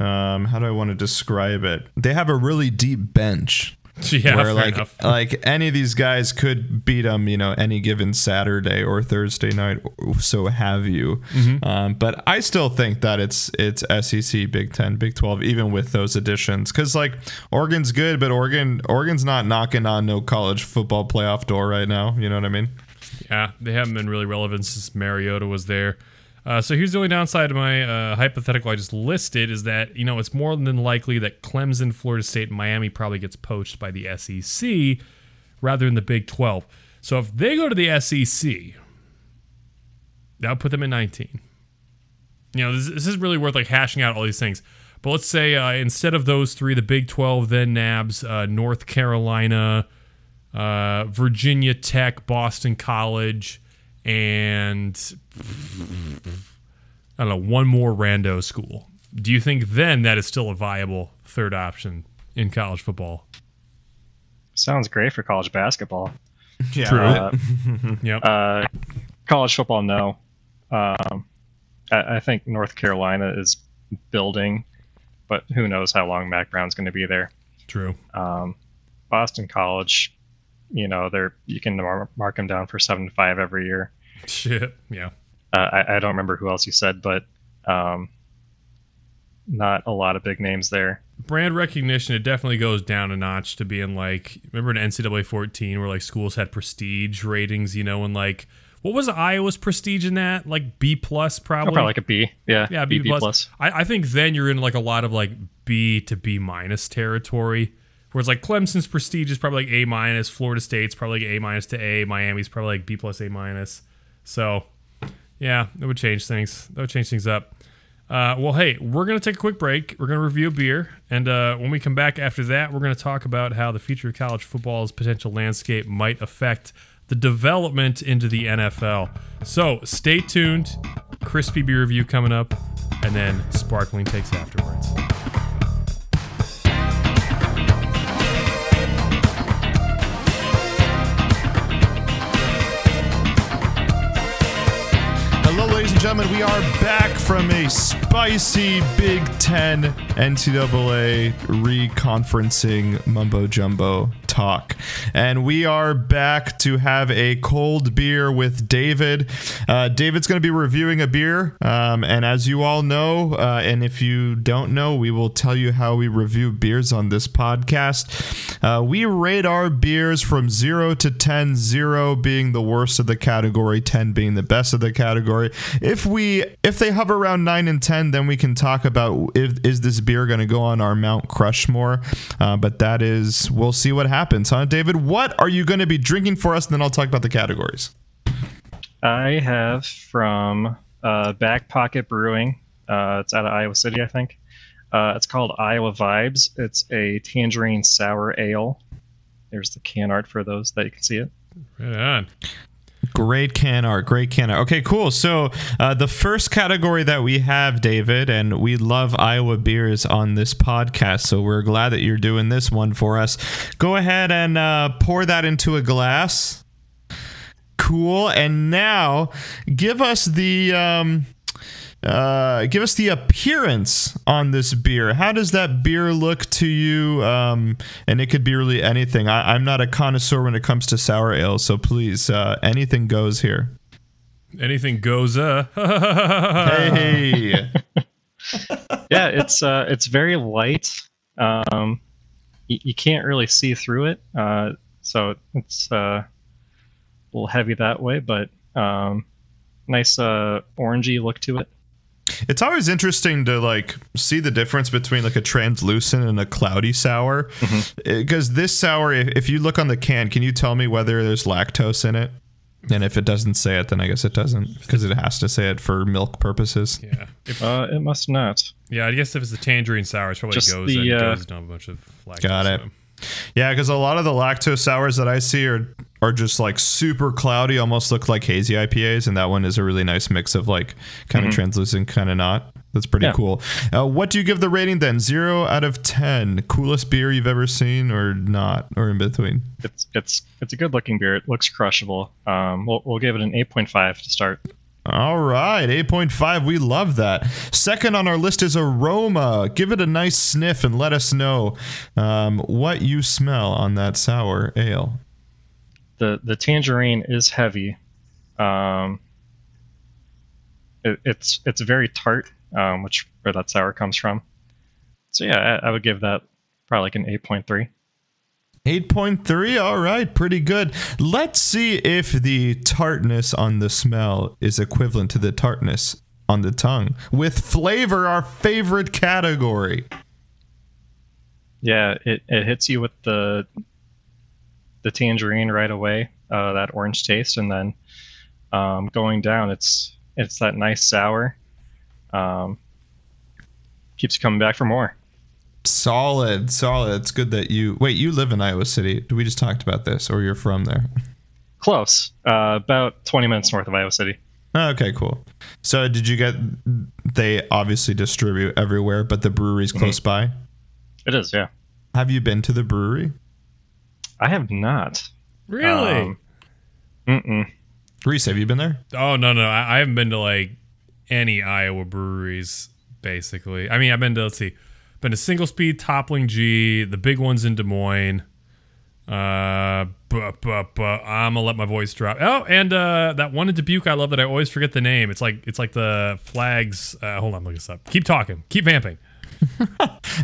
how do I want to describe it? They have a really deep bench. Yeah, where like any of these guys could beat them, you know, any given Saturday or Thursday night, or so have you. Mm-hmm. But I still think that it's SEC, Big 10, Big 12, even with those additions, because like Oregon's good, but Oregon's not knocking on no college football playoff door right now. You know what I mean? Yeah, they haven't been really relevant since Mariota was there. So here's the only downside of my hypothetical I just listed, is that, you know, it's more than likely that Clemson, Florida State, and Miami probably gets poached by the SEC rather than the Big 12. So if they go to the SEC, that would put them in 19. You know, this is really worth like hashing out all these things. But let's say instead of those three, the Big 12 then nabs North Carolina, Virginia Tech, Boston College, and I don't know, one more rando school. Do you think then that is still a viable third option in college football? Sounds great for college basketball. Yeah. True. Yep. College football, no. I think North Carolina is building, but who knows how long Mac Brown's going to be there. True. Boston College, you know, you can mark them down for 7-5 every year. Shit, yeah. I don't remember who else you said, but not a lot of big names there. Brand recognition, it definitely goes down a notch to being like, remember in NCAA 14 where like schools had prestige ratings, you know, and like, what was Iowa's prestige in that? Like B+, probably? Oh, probably like a B, yeah. Yeah, B+. I think then you're in like a lot of like B to B- territory. Whereas like Clemson's prestige is probably like A-, Florida State's probably like A- to A, Miami's probably like B+ A-. So yeah, that would change things. That would change things up. Well, hey, we're going to take a quick break. We're going to review a beer. And when we come back after that, we're going to talk about how the future of college football's potential landscape might affect the development into the NFL. So stay tuned. Crispy beer review coming up, and then sparkling takes afterwards. Gentlemen, we are back from a spicy Big Ten NCAA reconferencing mumbo jumbo talk, and we are back to have a cold beer with David. David's going to be reviewing a beer, and as you all know, and if you don't know, we will tell you how we review beers on this podcast. We rate our beers from 0 to 10, 0 being the worst of the category, 10 being the best of the category. If they hover around 9 and 10, then we can talk about is this beer going to go on our Mount Crushmore. But that is, we'll see what happens, huh, David? What are you going to be drinking for us? And then I'll talk about the categories. I have from Back Pocket Brewing. It's out of Iowa City, I think. It's called Iowa Vibes. It's a tangerine sour ale. There's the can art for those that you can see it. Right on. Great can art. Okay, cool. So the first category that we have, David, and we love Iowa beers on this podcast, so we're glad that you're doing this one for us. Go ahead and pour that into a glass. Cool. And now give us the Give us the appearance on this beer. How does that beer look to you? And it could be really anything. I'm not a connoisseur when it comes to sour ale, so please, anything goes here. Anything goes. Hey. Yeah, it's very light. You can't really see through it, so it's a little heavy that way, but nice orangey look to it. It's always interesting to like see the difference between like a translucent and a cloudy sour, because this sour, if you look on the can, can you tell me whether there's lactose in it? And if it doesn't say it, then I guess it doesn't, because it has to say it for milk purposes. Yeah, it must not. Yeah, I guess if it's the tangerine sour, it probably just goes and goes down a bunch of lactose. Got it. So. Yeah, because a lot of the lactose sours that I see are just like super cloudy, almost look like hazy IPAs, and that one is a really nice mix of like kind of translucent, kind of not. That's pretty cool. What do you give the rating then? 0 out of 10. Coolest beer you've ever seen, or not, or in between? It's a good looking beer. It looks crushable. We'll give it an 8.5 to start. All right, 8.5. We love that. Second on our list is aroma. Give it a nice sniff and let us know what you smell on that sour ale. The tangerine is heavy. It's very tart. Which where that sour comes from. So yeah, I would give that probably like an 8.3. 8.3, all right, pretty good. Let's see if the tartness on the smell is equivalent to the tartness on the tongue. With flavor, our favorite category. Yeah, it hits you with the tangerine right away, that orange taste, and then going down, it's that nice sour. Keeps coming back for more. Solid. It's good that you live in Iowa City. We just talked about this, or you're from there? Close. About 20 minutes north of Iowa City. Okay, cool. So did you get, they obviously distribute everywhere, but the brewery's close by? It is, yeah. Have you been to the brewery? I have not. Really? Reese, have you been there? Oh, no. I haven't been to like any Iowa breweries, basically. I mean, I've been to, Single Speed, Toppling G, the big ones in Des Moines. I'm gonna let my voice drop. Oh, and that one in Dubuque, I love that I always forget the name. It's like the flags. Hold on, look this up. Keep talking. Keep vamping.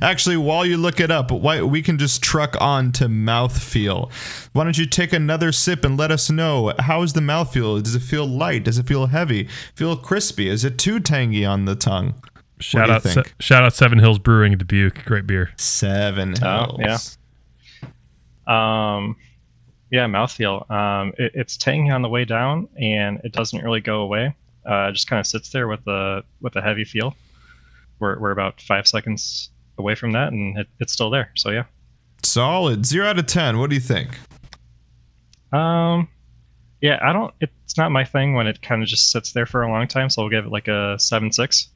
Actually, while you look it up, we can just truck on to mouthfeel. Why don't you take another sip and let us know, how is the mouthfeel? Does it feel light? Does it feel heavy? Feel crispy? Is it too tangy on the tongue? Shout out Seven Hills Brewing in Dubuque. Great beer. Seven Hills. Yeah. Yeah, mouthfeel. It's tangy on the way down, and it doesn't really go away. It just kind of sits there with a heavy feel. We're about 5 seconds away from that, and it's still there. So yeah, solid. 0 out of 10. What do you think? Yeah, I don't. It's not my thing when it kind of just sits there for a long time. So I'll give it like a 7.6.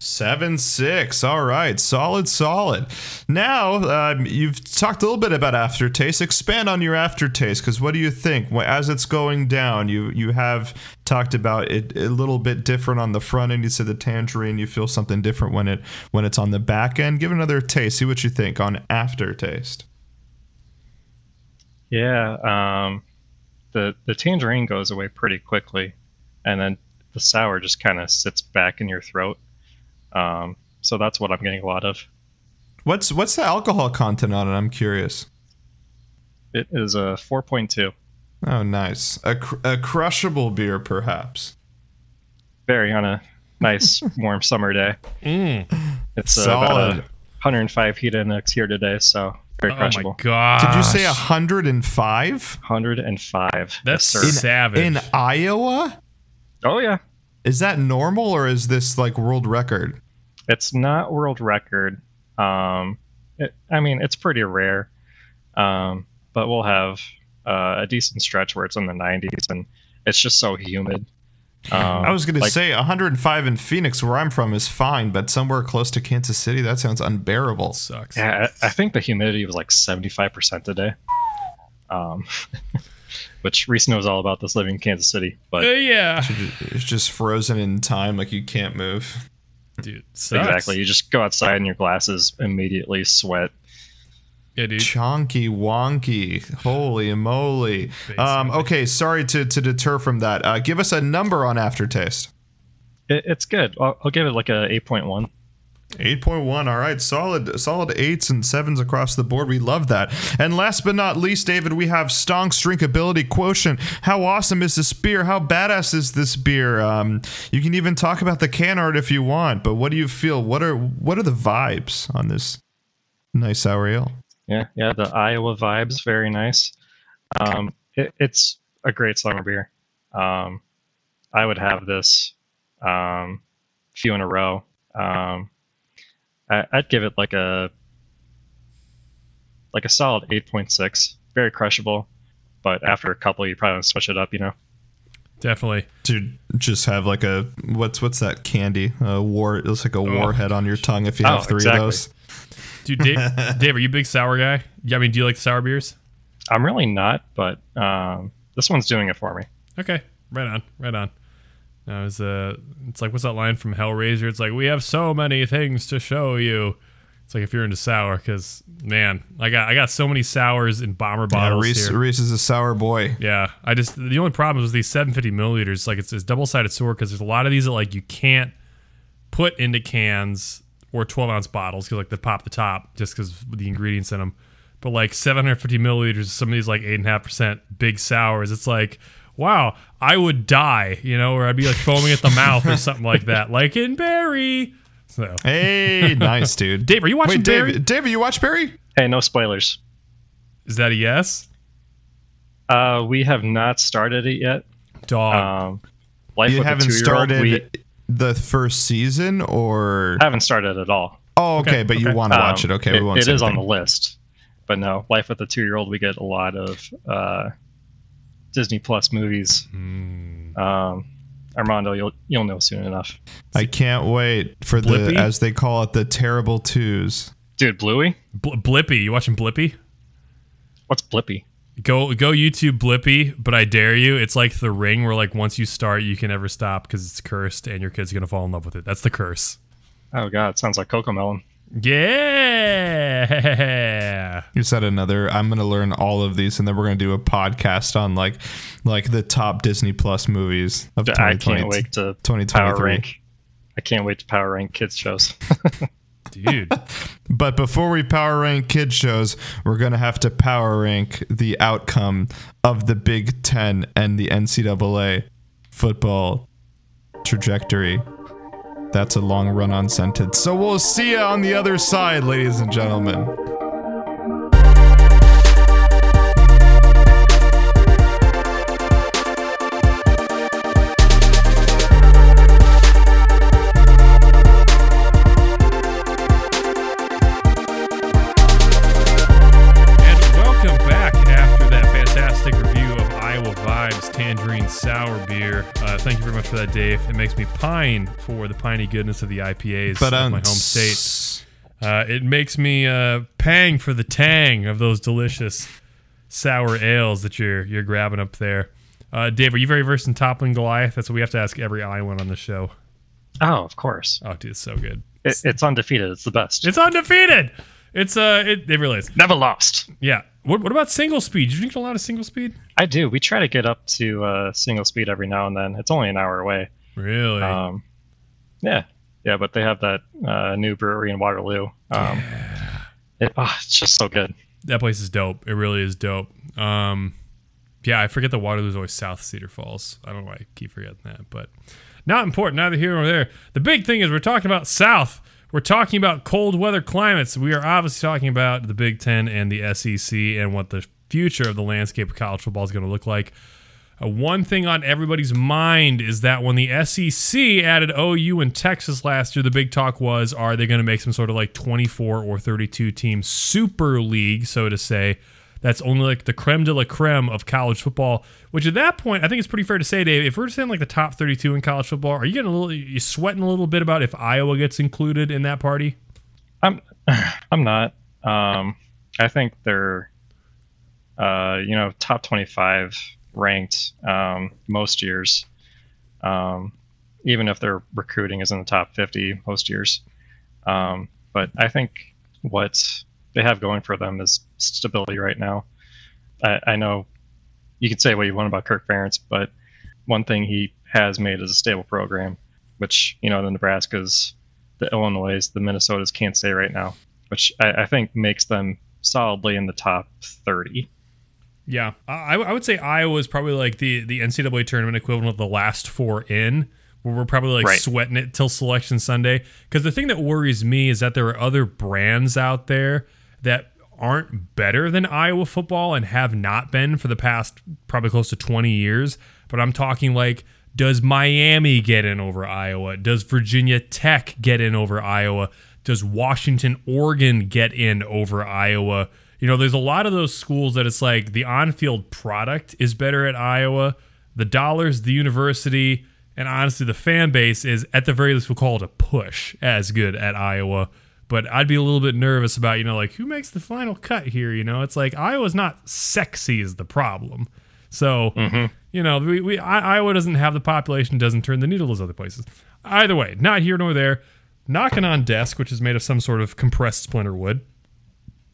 7.6. All right, solid. Now you've talked a little bit about aftertaste. Expand on your aftertaste, because what do you think? Well, as it's going down, you have talked about it a little bit different on the front end. You said the tangerine. You feel something different when it's on the back end. Give it another taste. See what you think on aftertaste. Yeah, the tangerine goes away pretty quickly, and then the sour just kind of sits back in your throat. So that's what I'm getting a lot of. What's the alcohol content on it? I'm curious. It is a 4.2. Oh, nice. A crushable beer, perhaps. Very, on a nice warm summer day. It's about 105 heat index here today, so very crushable. Oh my gosh. Did you say 105? 105. That's savage. In Iowa? Oh yeah. Is that normal, or is this like world record? It's not world record. It's pretty rare, but we'll have a decent stretch where it's in the 90s, and it's just so humid. I was going to say 105 in Phoenix, where I'm from, is fine, but somewhere close to Kansas City, that sounds unbearable. Sucks. Yeah, I think the humidity was like 75% today. which Reese knows all about this living in Kansas City. But yeah, it's just frozen in time, like you can't move. Dude, sucks. Exactly. You just go outside and your glasses immediately sweat. Yeah, dude. Chonky wonky. Holy moly. Okay, sorry to deter from that. Give us a number on aftertaste. It's good. I'll give it like a 8.1. 8.1. All right, solid 8s and 7s across the board. We love that. And last but not least, David, we have Stonk's drinkability quotient. How awesome is this beer? How badass is this beer? You can even talk about the can art if you want. But what do you feel? What are the vibes on this nice sour ale? Yeah, the Iowa vibes, very nice. It's a great summer beer. I would have this few in a row. I'd give it like a solid 8.6. Very crushable, but after a couple, you probably want to switch it up, you know. Definitely. To just have like a what's that candy? It looks like a warhead on your tongue if you have three exactly. of those. Dude, Dave, are you a big sour guy? Yeah, I mean, do you like sour beers? I'm really not, but this one's doing it for me. Okay, right on. It's like, what's that line from Hellraiser? It's like, we have so many things to show you. It's like if you're into sour, because man, I got so many sours in bomber bottles. Reese is a sour boy. Yeah, the only problem is these 750 milliliters. Like it's double-sided sword because there's a lot of these that like you can't put into cans or 12-ounce bottles because like they pop the top just because the ingredients in them. But like 750 milliliters, some of these like 8.5% big sours. It's like, wow, I would die, you know, or I'd be like foaming at the mouth or something like that, like in Barry. So hey, nice dude. Dave, are you watching Barry? Dave, you watch Barry? Hey, no spoilers. Is that a yes? We have not started it yet. Dog. Life you haven't started the first season, or I haven't started at all. Oh, okay, but you want to watch it? Okay, we won't. It is on the list, but no, Life with a 2-year-old. We get a lot of Disney Plus movies. Armando, you'll know soon enough. I can't wait for Blippi? As they call it, the terrible twos. Dude, Bluey? Blippi. You watching Blippi? What's Blippi? Go YouTube Blippi, but I dare you. It's like The Ring, where like once you start, you can never stop because it's cursed and your kid's going to fall in love with it. That's the curse. Oh, God. It sounds like Cocomelon. Yeah. You said another. I'm gonna learn all of these, and then we're gonna do a podcast on like the top Disney Plus movies of 2020. I can't wait to 2023. I can't wait to power rank kids shows. Dude. But before we power rank kid shows, we're going to have to power rank the outcome of the Big Ten and the NCAA football trajectory. That's a long run-on sentence. So we'll see you on the other side, ladies and gentlemen. And welcome back after that fantastic review of Iowa Vibes Tangerine Sour Beer. Thank you very much for that, Dave. It makes me pine for the piney goodness of the IPAs of my home state. It makes me pang for the tang of those delicious sour ales that you're grabbing up there. Dave, are you very versed in toppling Goliath? That's what we have to ask every Iowan on the show. Oh, of course. Oh, dude, it's so good. It's undefeated. It's the best. It's undefeated. It really is. Never lost. Yeah. What about Single Speed? Do you drink a lot of Single Speed? I do. We try to get up to Single Speed every now and then. It's only an hour away. Really? Yeah, but they have that new brewery in Waterloo. It's just so good. That place is dope. It really is dope. Yeah, I forget that Waterloo is always south of Cedar Falls. I don't know why I keep forgetting that, but not important, neither here nor there. The big thing is we're talking about south. We're talking about cold weather climates. We are obviously talking about the Big Ten and the SEC and what the future of the landscape of college football is going to look like. One thing on everybody's mind is that when the SEC added OU and Texas last year, the big talk was, are they going to make some sort of like 24 or 32 team super league, so to say? That's only like the creme de la creme of college football, which at that point, I think it's pretty fair to say, Dave, if we're saying like the top 32 in college football, are you getting you sweating a little bit about if Iowa gets included in that party? I'm not. I think they're you know, top 25 ranked most years, even if their recruiting is in the top 50 most years. But I think what they have going for them is stability right now. I know you can say what you want about Kirk Ferentz, but one thing he has made is a stable program, which, you know, the Nebraskas, the Illinois, the Minnesotas can't say right now, which I think makes them solidly in the top 30. Yeah, I would say Iowa is probably like the NCAA tournament equivalent of the last four in, where we're probably like sweating it till Selection Sunday. Because the thing that worries me is that there are other brands out there that aren't better than Iowa football and have not been for the past probably close to 20 years. But I'm talking like, does Miami get in over Iowa? Does Virginia Tech get in over Iowa? Does Washington, Oregon get in over Iowa? You know, there's a lot of those schools that it's like the on-field product is better at Iowa. The dollars, the university, and honestly, the fan base is, at the very least, we'll call it a push, as good at Iowa. But I'd be a little bit nervous about, you know, like, who makes the final cut here? You know, it's like Iowa's not sexy is the problem. So, you know, Iowa doesn't have the population, doesn't turn the needle as other places. Either way, not here nor there. Knocking on desk, which is made of some sort of compressed splinter wood,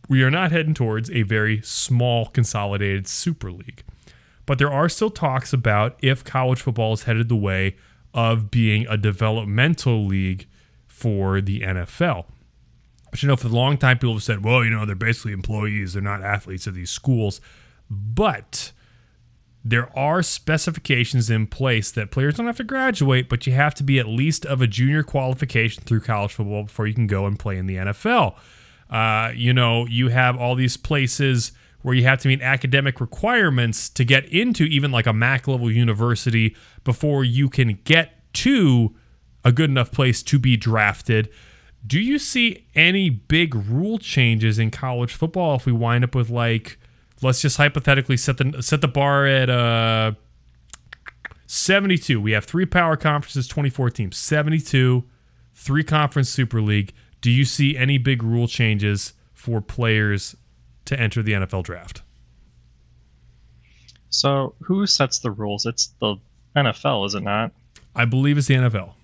we are not heading towards a very small, consolidated super league. But there are still talks about if college football is headed the way of being a developmental league for the NFL. But, you know, for a long time, people have said, well, you know, they're basically employees. They're not athletes of these schools. But there are specifications in place that players don't have to graduate, but you have to be at least of a junior qualification through college football before you can go and play in the NFL. You know, you have all these places where you have to meet academic requirements to get into even like a MAC-level university before you can get to a good enough place to be drafted. Do you see any big rule changes in college football if we wind up with, like, let's just hypothetically set the bar at 72? We have three power conferences, 24 teams, 72, three conference super league. Do you see any big rule changes for players to enter the NFL draft? So who sets the rules? It's the NFL, is it not? I believe it's the NFL.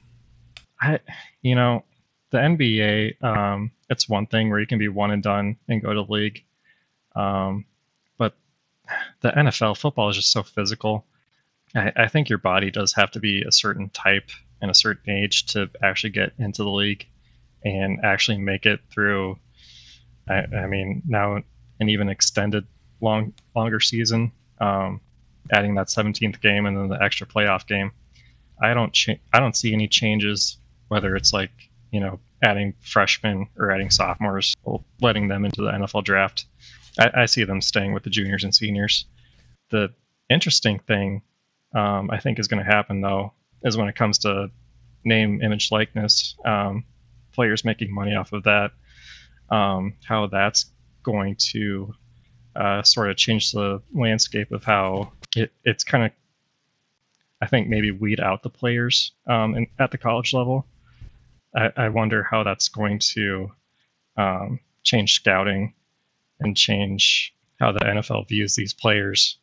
You know, the NBA, it's one thing where you can be one and done and go to the league. But the NFL football is just so physical. I think your body does have to be a certain type and a certain age to actually get into the league and actually make it through, I mean, now an even extended longer season, adding that 17th game and then the extra playoff game. I don't see any changes, whether it's like, you know, adding freshmen or adding sophomores or letting them into the NFL draft. I see them staying with the juniors and seniors. The interesting thing I think is going to happen, though, is when it comes to name, image, likeness, players making money off of that, how that's going to sort of change the landscape of how it's kind of, I think, maybe weed out the players at the college level. I wonder how that's going to change scouting and change how the NFL views these players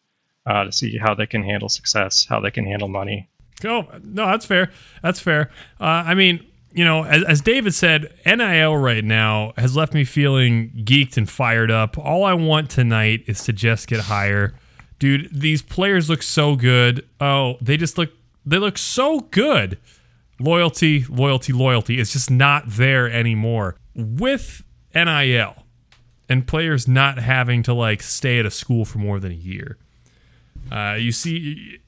to see how they can handle success, how they can handle money. Oh, no, that's fair. That's fair. I mean, you know, as David said, NIL right now has left me feeling geeked and fired up. All I want tonight is to just get higher. Dude, these players look so good. Oh, they look so good. Loyalty. It's just not there anymore. With NIL and players not having to, like, stay at a school for more than a year, you see,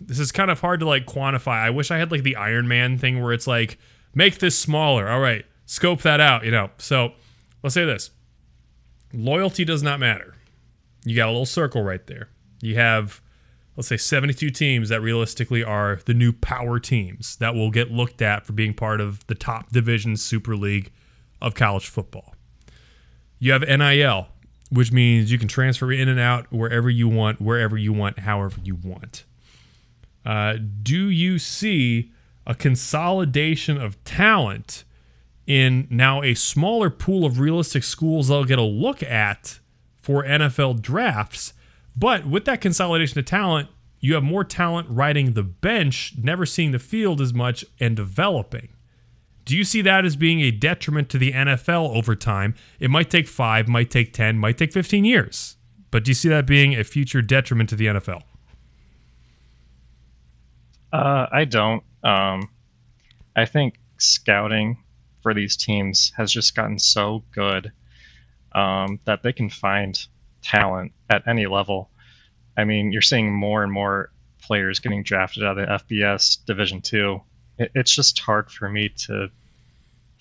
this is kind of hard to, like, quantify. I wish I had, like, the Iron Man thing where it's like, make this smaller. All right, scope that out, you know. So let's say this. Loyalty does not matter. You got a little circle right there. You have, let's say, 72 teams that realistically are the new power teams that will get looked at for being part of the top division super league of college football. You have NIL, which means you can transfer in and out wherever you want, however you want. Do you see a consolidation of talent in now a smaller pool of realistic schools they'll get a look at for NFL drafts. But with that consolidation of talent, you have more talent riding the bench, never seeing the field as much, and developing. Do you see that as being a detriment to the NFL over time? It might take 5, might take 10, might take 15 years. But do you see that being a future detriment to the NFL? I don't. I think scouting for these teams has just gotten so good that they can find talent at any level. I mean, you're seeing more and more players getting drafted out of the FBS Division II. It's just hard for me to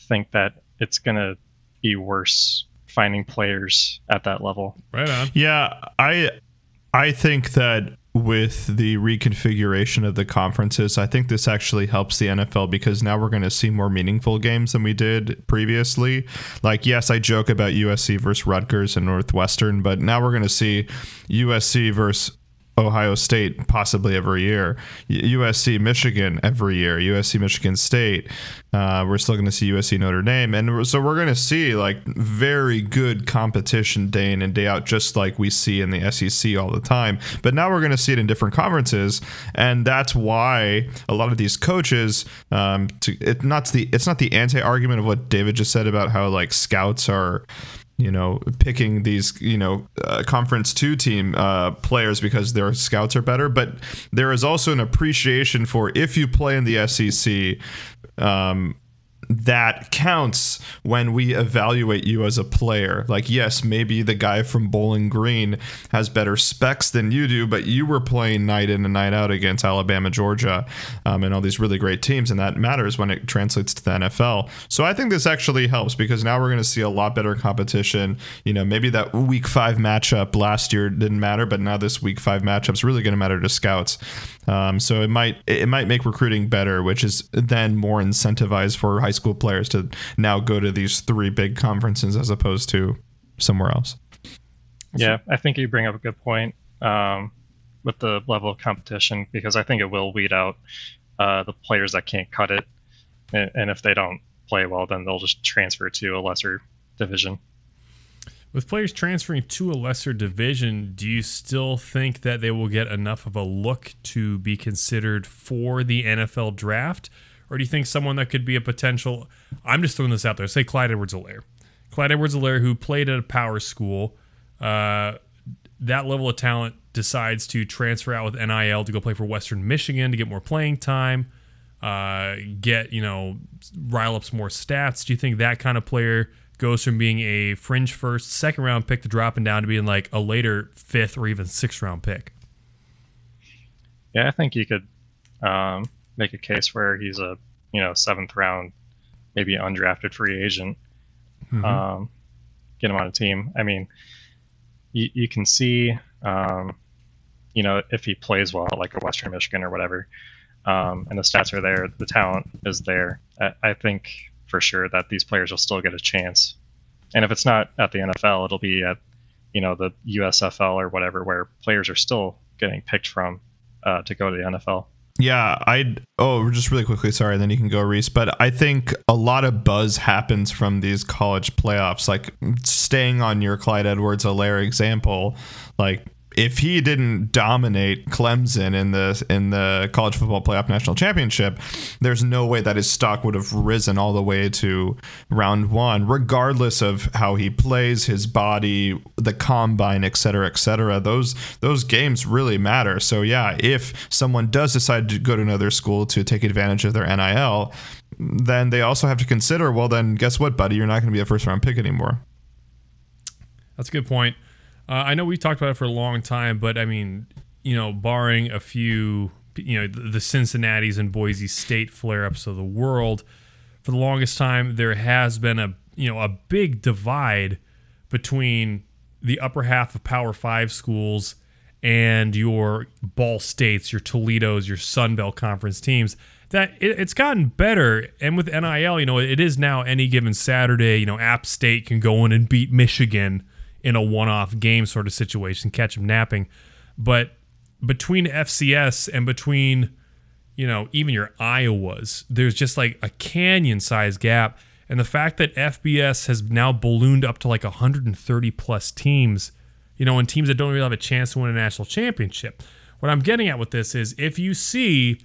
think that it's going to be worse finding players at that level. Right on. Yeah, I think that with the reconfiguration of the conferences, I think this actually helps the NFL because now we're going to see more meaningful games than we did previously. Like, yes, I joke about USC versus Rutgers and Northwestern, but now we're going to see USC versus Ohio State possibly every year, USC Michigan every year, USC Michigan State. We're still going to see USC Notre Dame, and so we're going to see like very good competition day in and day out, just like we see in the SEC all the time. But now we're going to see it in different conferences, and that's why a lot of these coaches, it's not the anti-argument of what David just said about how like scouts are, you know, picking these, you know, Conference 2 team players because their scouts are better. But there is also an appreciation for if you play in the SEC, that counts when we evaluate you as a player. Like, yes, maybe the guy from Bowling Green has better specs than you do, but you were playing night in and night out against Alabama, Georgia, and all these really great teams, and that matters when it translates to the NFL. So I think this actually helps because now we're going to see a lot better competition. You know, maybe that Week 5 matchup last year didn't matter, but now this Week 5 matchup's really going to matter to scouts. So it might make recruiting better, which is then more incentivized for high school players to now go to these 3 big conferences as opposed to somewhere else. Yeah, I think you bring up a good point with the level of competition, because I think it will weed out the players that can't cut it. And if they don't play well, then they'll just transfer to a lesser division. With players transferring to a lesser division, do you still think that they will get enough of a look to be considered for the NFL draft? Or do you think someone that could be a potential, I'm just throwing this out there, say Clyde Edwards-Helaire. Clyde Edwards-Helaire, who played at a power school, that level of talent decides to transfer out with NIL to go play for Western Michigan to get more playing time, rile up some more stats. Do you think that kind of player goes from being a fringe first, second round pick to dropping down to being like a later 5th or even 6th round pick? Yeah, I think you could make a case where he's a 7th round, maybe undrafted free agent. Mm-hmm. Get him on a team. I mean, you can see, if he plays well, like a Western Michigan or whatever, and the stats are there, the talent is there. I think for sure that these players will still get a chance. And if it's not at the NFL, it'll be at, the USFL or whatever, where players are still getting picked from to go to the NFL. Yeah, just really quickly, sorry, and then you can go, Reese, but I think a lot of buzz happens from these college playoffs, like staying on your Clyde Edwards-Helaire example, like if he didn't dominate Clemson in the college football playoff national championship, there's no way that his stock would have risen all the way to round 1, regardless of how he plays, his body, the combine, et cetera, et cetera. Those games really matter. So yeah, if someone does decide to go to another school to take advantage of their NIL, then they also have to consider, well, then guess what, buddy? You're not going to be a first round pick anymore. That's a good point. I know we talked about it for a long time, but I mean, barring a few, the Cincinnati's and Boise State flare-ups of the world, for the longest time there has been a big divide between the upper half of Power 5 schools and your Ball States, your Toledos, your Sun Belt Conference teams. That it's gotten better, and with NIL, it is now any given Saturday. App State can go in and beat Michigan in a one-off game sort of situation, catch them napping. But between FCS and between, even your Iowas, there's just like a canyon-sized gap. And the fact that FBS has now ballooned up to like 130-plus teams you know, and teams that don't really have a chance to win a national championship. What I'm getting at with this is if you see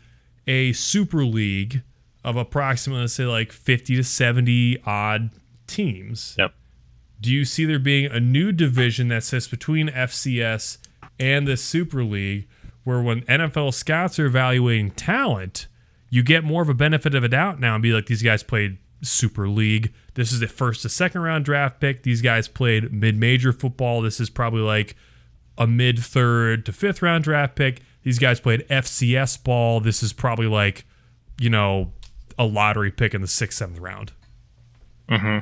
a super league of approximately, say, like 50 to 70 odd teams, yep, do you see there being a new division that sits between FCS and the super league where when NFL scouts are evaluating talent, you get more of a benefit of a doubt now and be like, these guys played super league. This is the first to second round draft pick. These guys played mid-major football. This is probably like a mid-third to fifth round draft pick. These guys played FCS ball. This is probably like, you know, a lottery pick in the 6th, 7th round. Mm-hmm.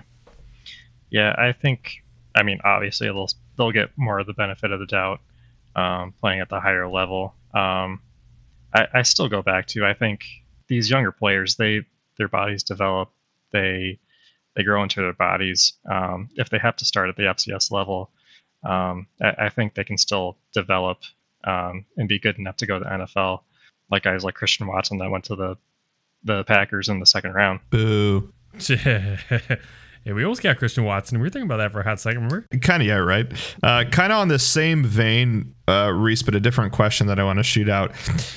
Yeah, I think, I mean, obviously they'll get more of the benefit of the doubt playing at the higher level. I still go back to, I think these younger players, their bodies develop, they grow into their bodies. If they have to start at the FCS level, I think they can still develop and be good enough to go to the NFL. Like guys like Christian Watson that went to the Packers in the second round. Boo. Yeah, we almost got Christian Watson. We were thinking about that for a hot second, remember? Kind of, yeah, right? Kind of on the same vein, Reese, but a different question that I want to shoot out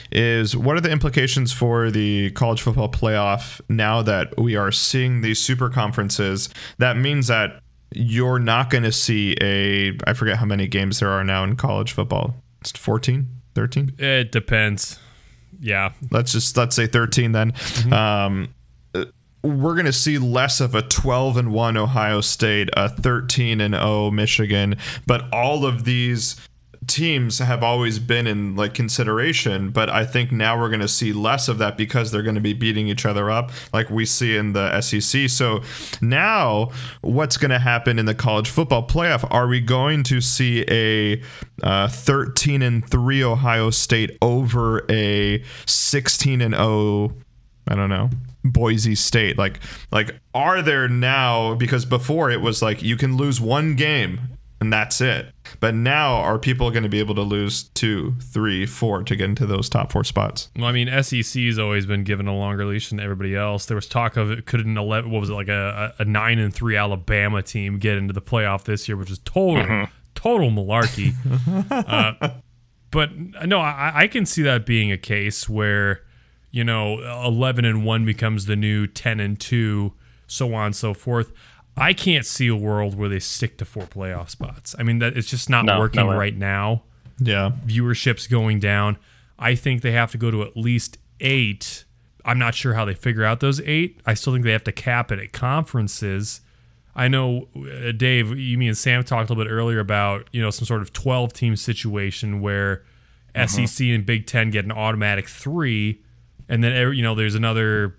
is, what are the implications for the college football playoff now that we are seeing these super conferences? That means that you're not going to see a... I forget how many games there are now in college football. It's 14, 13? It depends. Yeah. Let's say 13 then. Mm-hmm. We're going to see less of a 12-1 Ohio State, a 13-0 Michigan, but all of these teams have always been in like consideration. But I think now we're going to see less of that because they're going to be beating each other up like we see in the SEC. So now what's going to happen in the college football playoff? Are we going to see a 13-3 Ohio State over a 16-0, I don't know, Boise State? Like are there now, because before it was like you can lose one game and that's it, but now are people going to be able to lose 2, 3, 4 to get into those top 4 spots? Well, I mean, SEC's always been given a longer leash than everybody else. There was talk of it could an 11, what was it, like a 9-3 Alabama team get into the playoff this year, which is total malarkey. But no, I can see that being a case where, you know, 11-1 becomes the new 10-2, so on and so forth. I can't see a world where they stick to 4 playoff spots. I mean, that it's just not working right now. Yeah, viewership's going down. I think they have to go to at least 8. I'm not sure how they figure out those 8. I still think they have to cap it at conferences. I know, Dave, you, me, and Sam talked a little bit earlier about, you know, some sort of 12-team situation where SEC and Big Ten get an automatic 3. And then, you know, there's another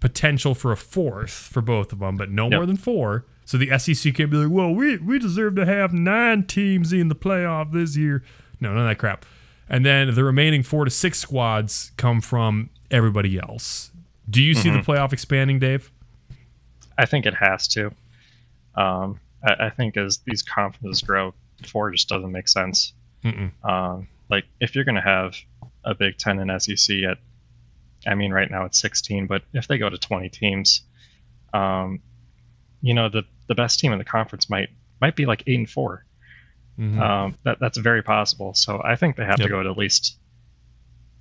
potential for a 4th for both of them, but no more than 4. So the SEC can't be like, well, we deserve to have 9 teams in the playoff this year. No, none of that crap. And then the remaining 4 to 6 squads come from everybody else. Do you see the playoff expanding, Dave? I think it has to. I think as these conferences grow, 4 just doesn't make sense. Like, if you're going to have a Big Ten and SEC at, I mean, right now it's 16, but if they go to 20 teams, you know, the best team in the conference might be like 8-4. That's very possible. So I think they have to go to at least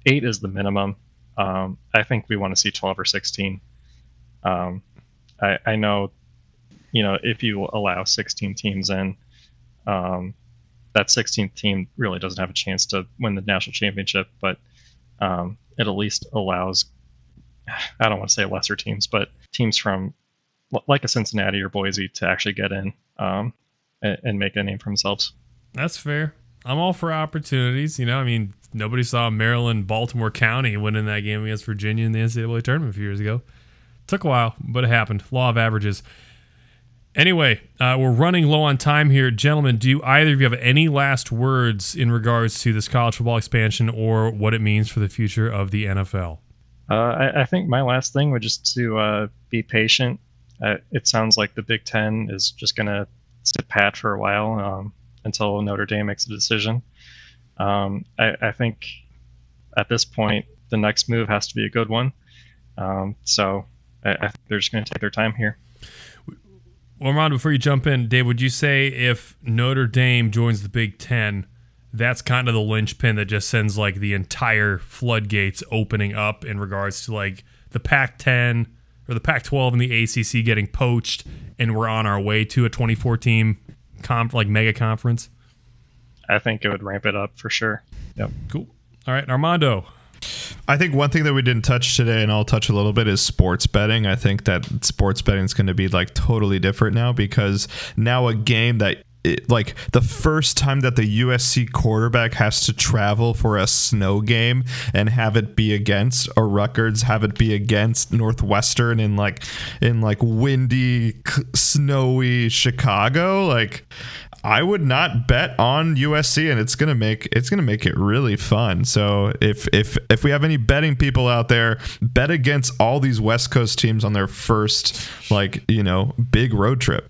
8 is the minimum. I think we want to see 12 or 16. I know, you know, if you allow 16 teams in, that 16th team really doesn't have a chance to win the national championship, but it at least allows, I don't want to say lesser teams, but teams from like a Cincinnati or Boise to actually get in and make a name for themselves. That's fair. I'm all for opportunities. You know, I mean, nobody saw Maryland, Baltimore County winning that game against Virginia in the NCAA tournament a few years ago. Took a while, but it happened. Law of averages. Anyway, we're running low on time here. Gentlemen, do either of you have any last words in regards to this college football expansion or what it means for the future of the NFL? I think my last thing would just to be patient. It sounds like the Big Ten is just going to sit pat for a while until Notre Dame makes a decision. I think at this point, the next move has to be a good one. So I think they're just going to take their time here. Well, Ron, before you jump in, Dave, would you say if Notre Dame joins the Big Ten, that's kind of the linchpin that just sends like the entire floodgates opening up in regards to like the Pac-10 or the Pac-12 and the ACC getting poached, and we're on our way to a 24-team mega conference? I think it would ramp it up for sure. Yep. Cool. All right, Armando. I think one thing that we didn't touch today, and I'll touch a little bit, is sports betting. I think that sports betting is going to be like totally different now, because now a game that like the first time that the USC quarterback has to travel for a snow game and have it be against a Rutgers, have it be against Northwestern in like windy, snowy Chicago, like I would not bet on USC, and it's gonna make it really fun. So if we have any betting people out there, bet against all these West Coast teams on their first big road trip.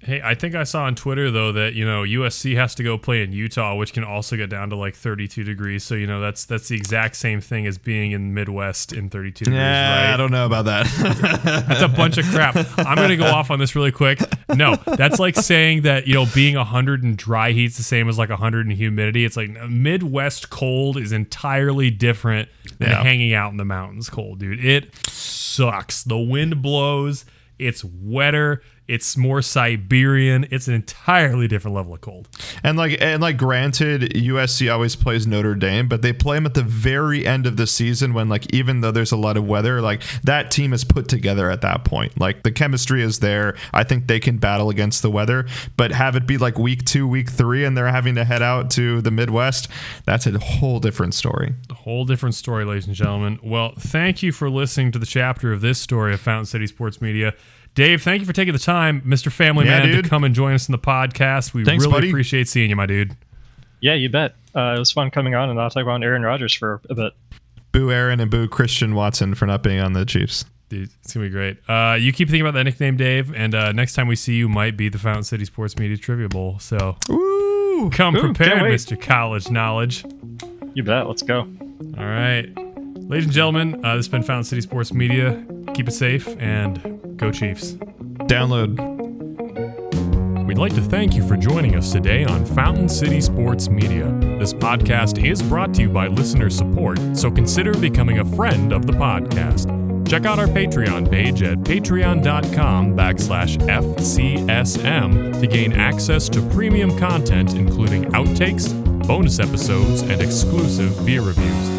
Hey, I think I saw on Twitter, though, that, USC has to go play in Utah, which can also get down to like 32 degrees. So, that's the exact same thing as being in the Midwest in 32 degrees. Yeah, right? I don't know about that. That's a bunch of crap. I'm going to go off on this really quick. No, that's like saying that, being 100 in dry heat's the same as like 100 in humidity. It's like Midwest cold is entirely different than hanging out in the mountains cold, dude. It sucks. The wind blows. It's wetter. It's more Siberian. It's an entirely different level of cold. And granted, USC always plays Notre Dame, but they play them at the very end of the season when, like, even though there's a lot of weather, like that team is put together at that point. Like the chemistry is there. I think they can battle against the weather, but have it be like week 2, week 3, and they're having to head out to the Midwest. That's a whole different story. A whole different story, ladies and gentlemen. Well, thank you for listening to the chapter of this story of Fountain City Sports Media. Dave, thank you for taking the time, Mr. Family Man, dude, to come and join us in the podcast. We Thanks, really buddy. Appreciate seeing you, my dude. Yeah, you bet. It was fun coming on, and I'll talk about Aaron Rodgers for a bit. Boo Aaron and boo Christian Watson for not being on the Chiefs. Dude, it's going to be great. You keep thinking about that nickname, Dave, and next time we see you might be the Fountain City Sports Media Trivia Bowl. So come prepared, Mr. College Knowledge. You bet. Let's go. All right. Ladies and gentlemen, this has been Fountain City Sports Media. Keep it safe, and go Chiefs. Download. We'd like to thank you for joining us today on Fountain City Sports Media. This podcast is brought to you by listener support, so consider becoming a friend of the podcast. Check out our Patreon page at patreon.com/FCSM to gain access to premium content, including outtakes, bonus episodes, and exclusive beer reviews.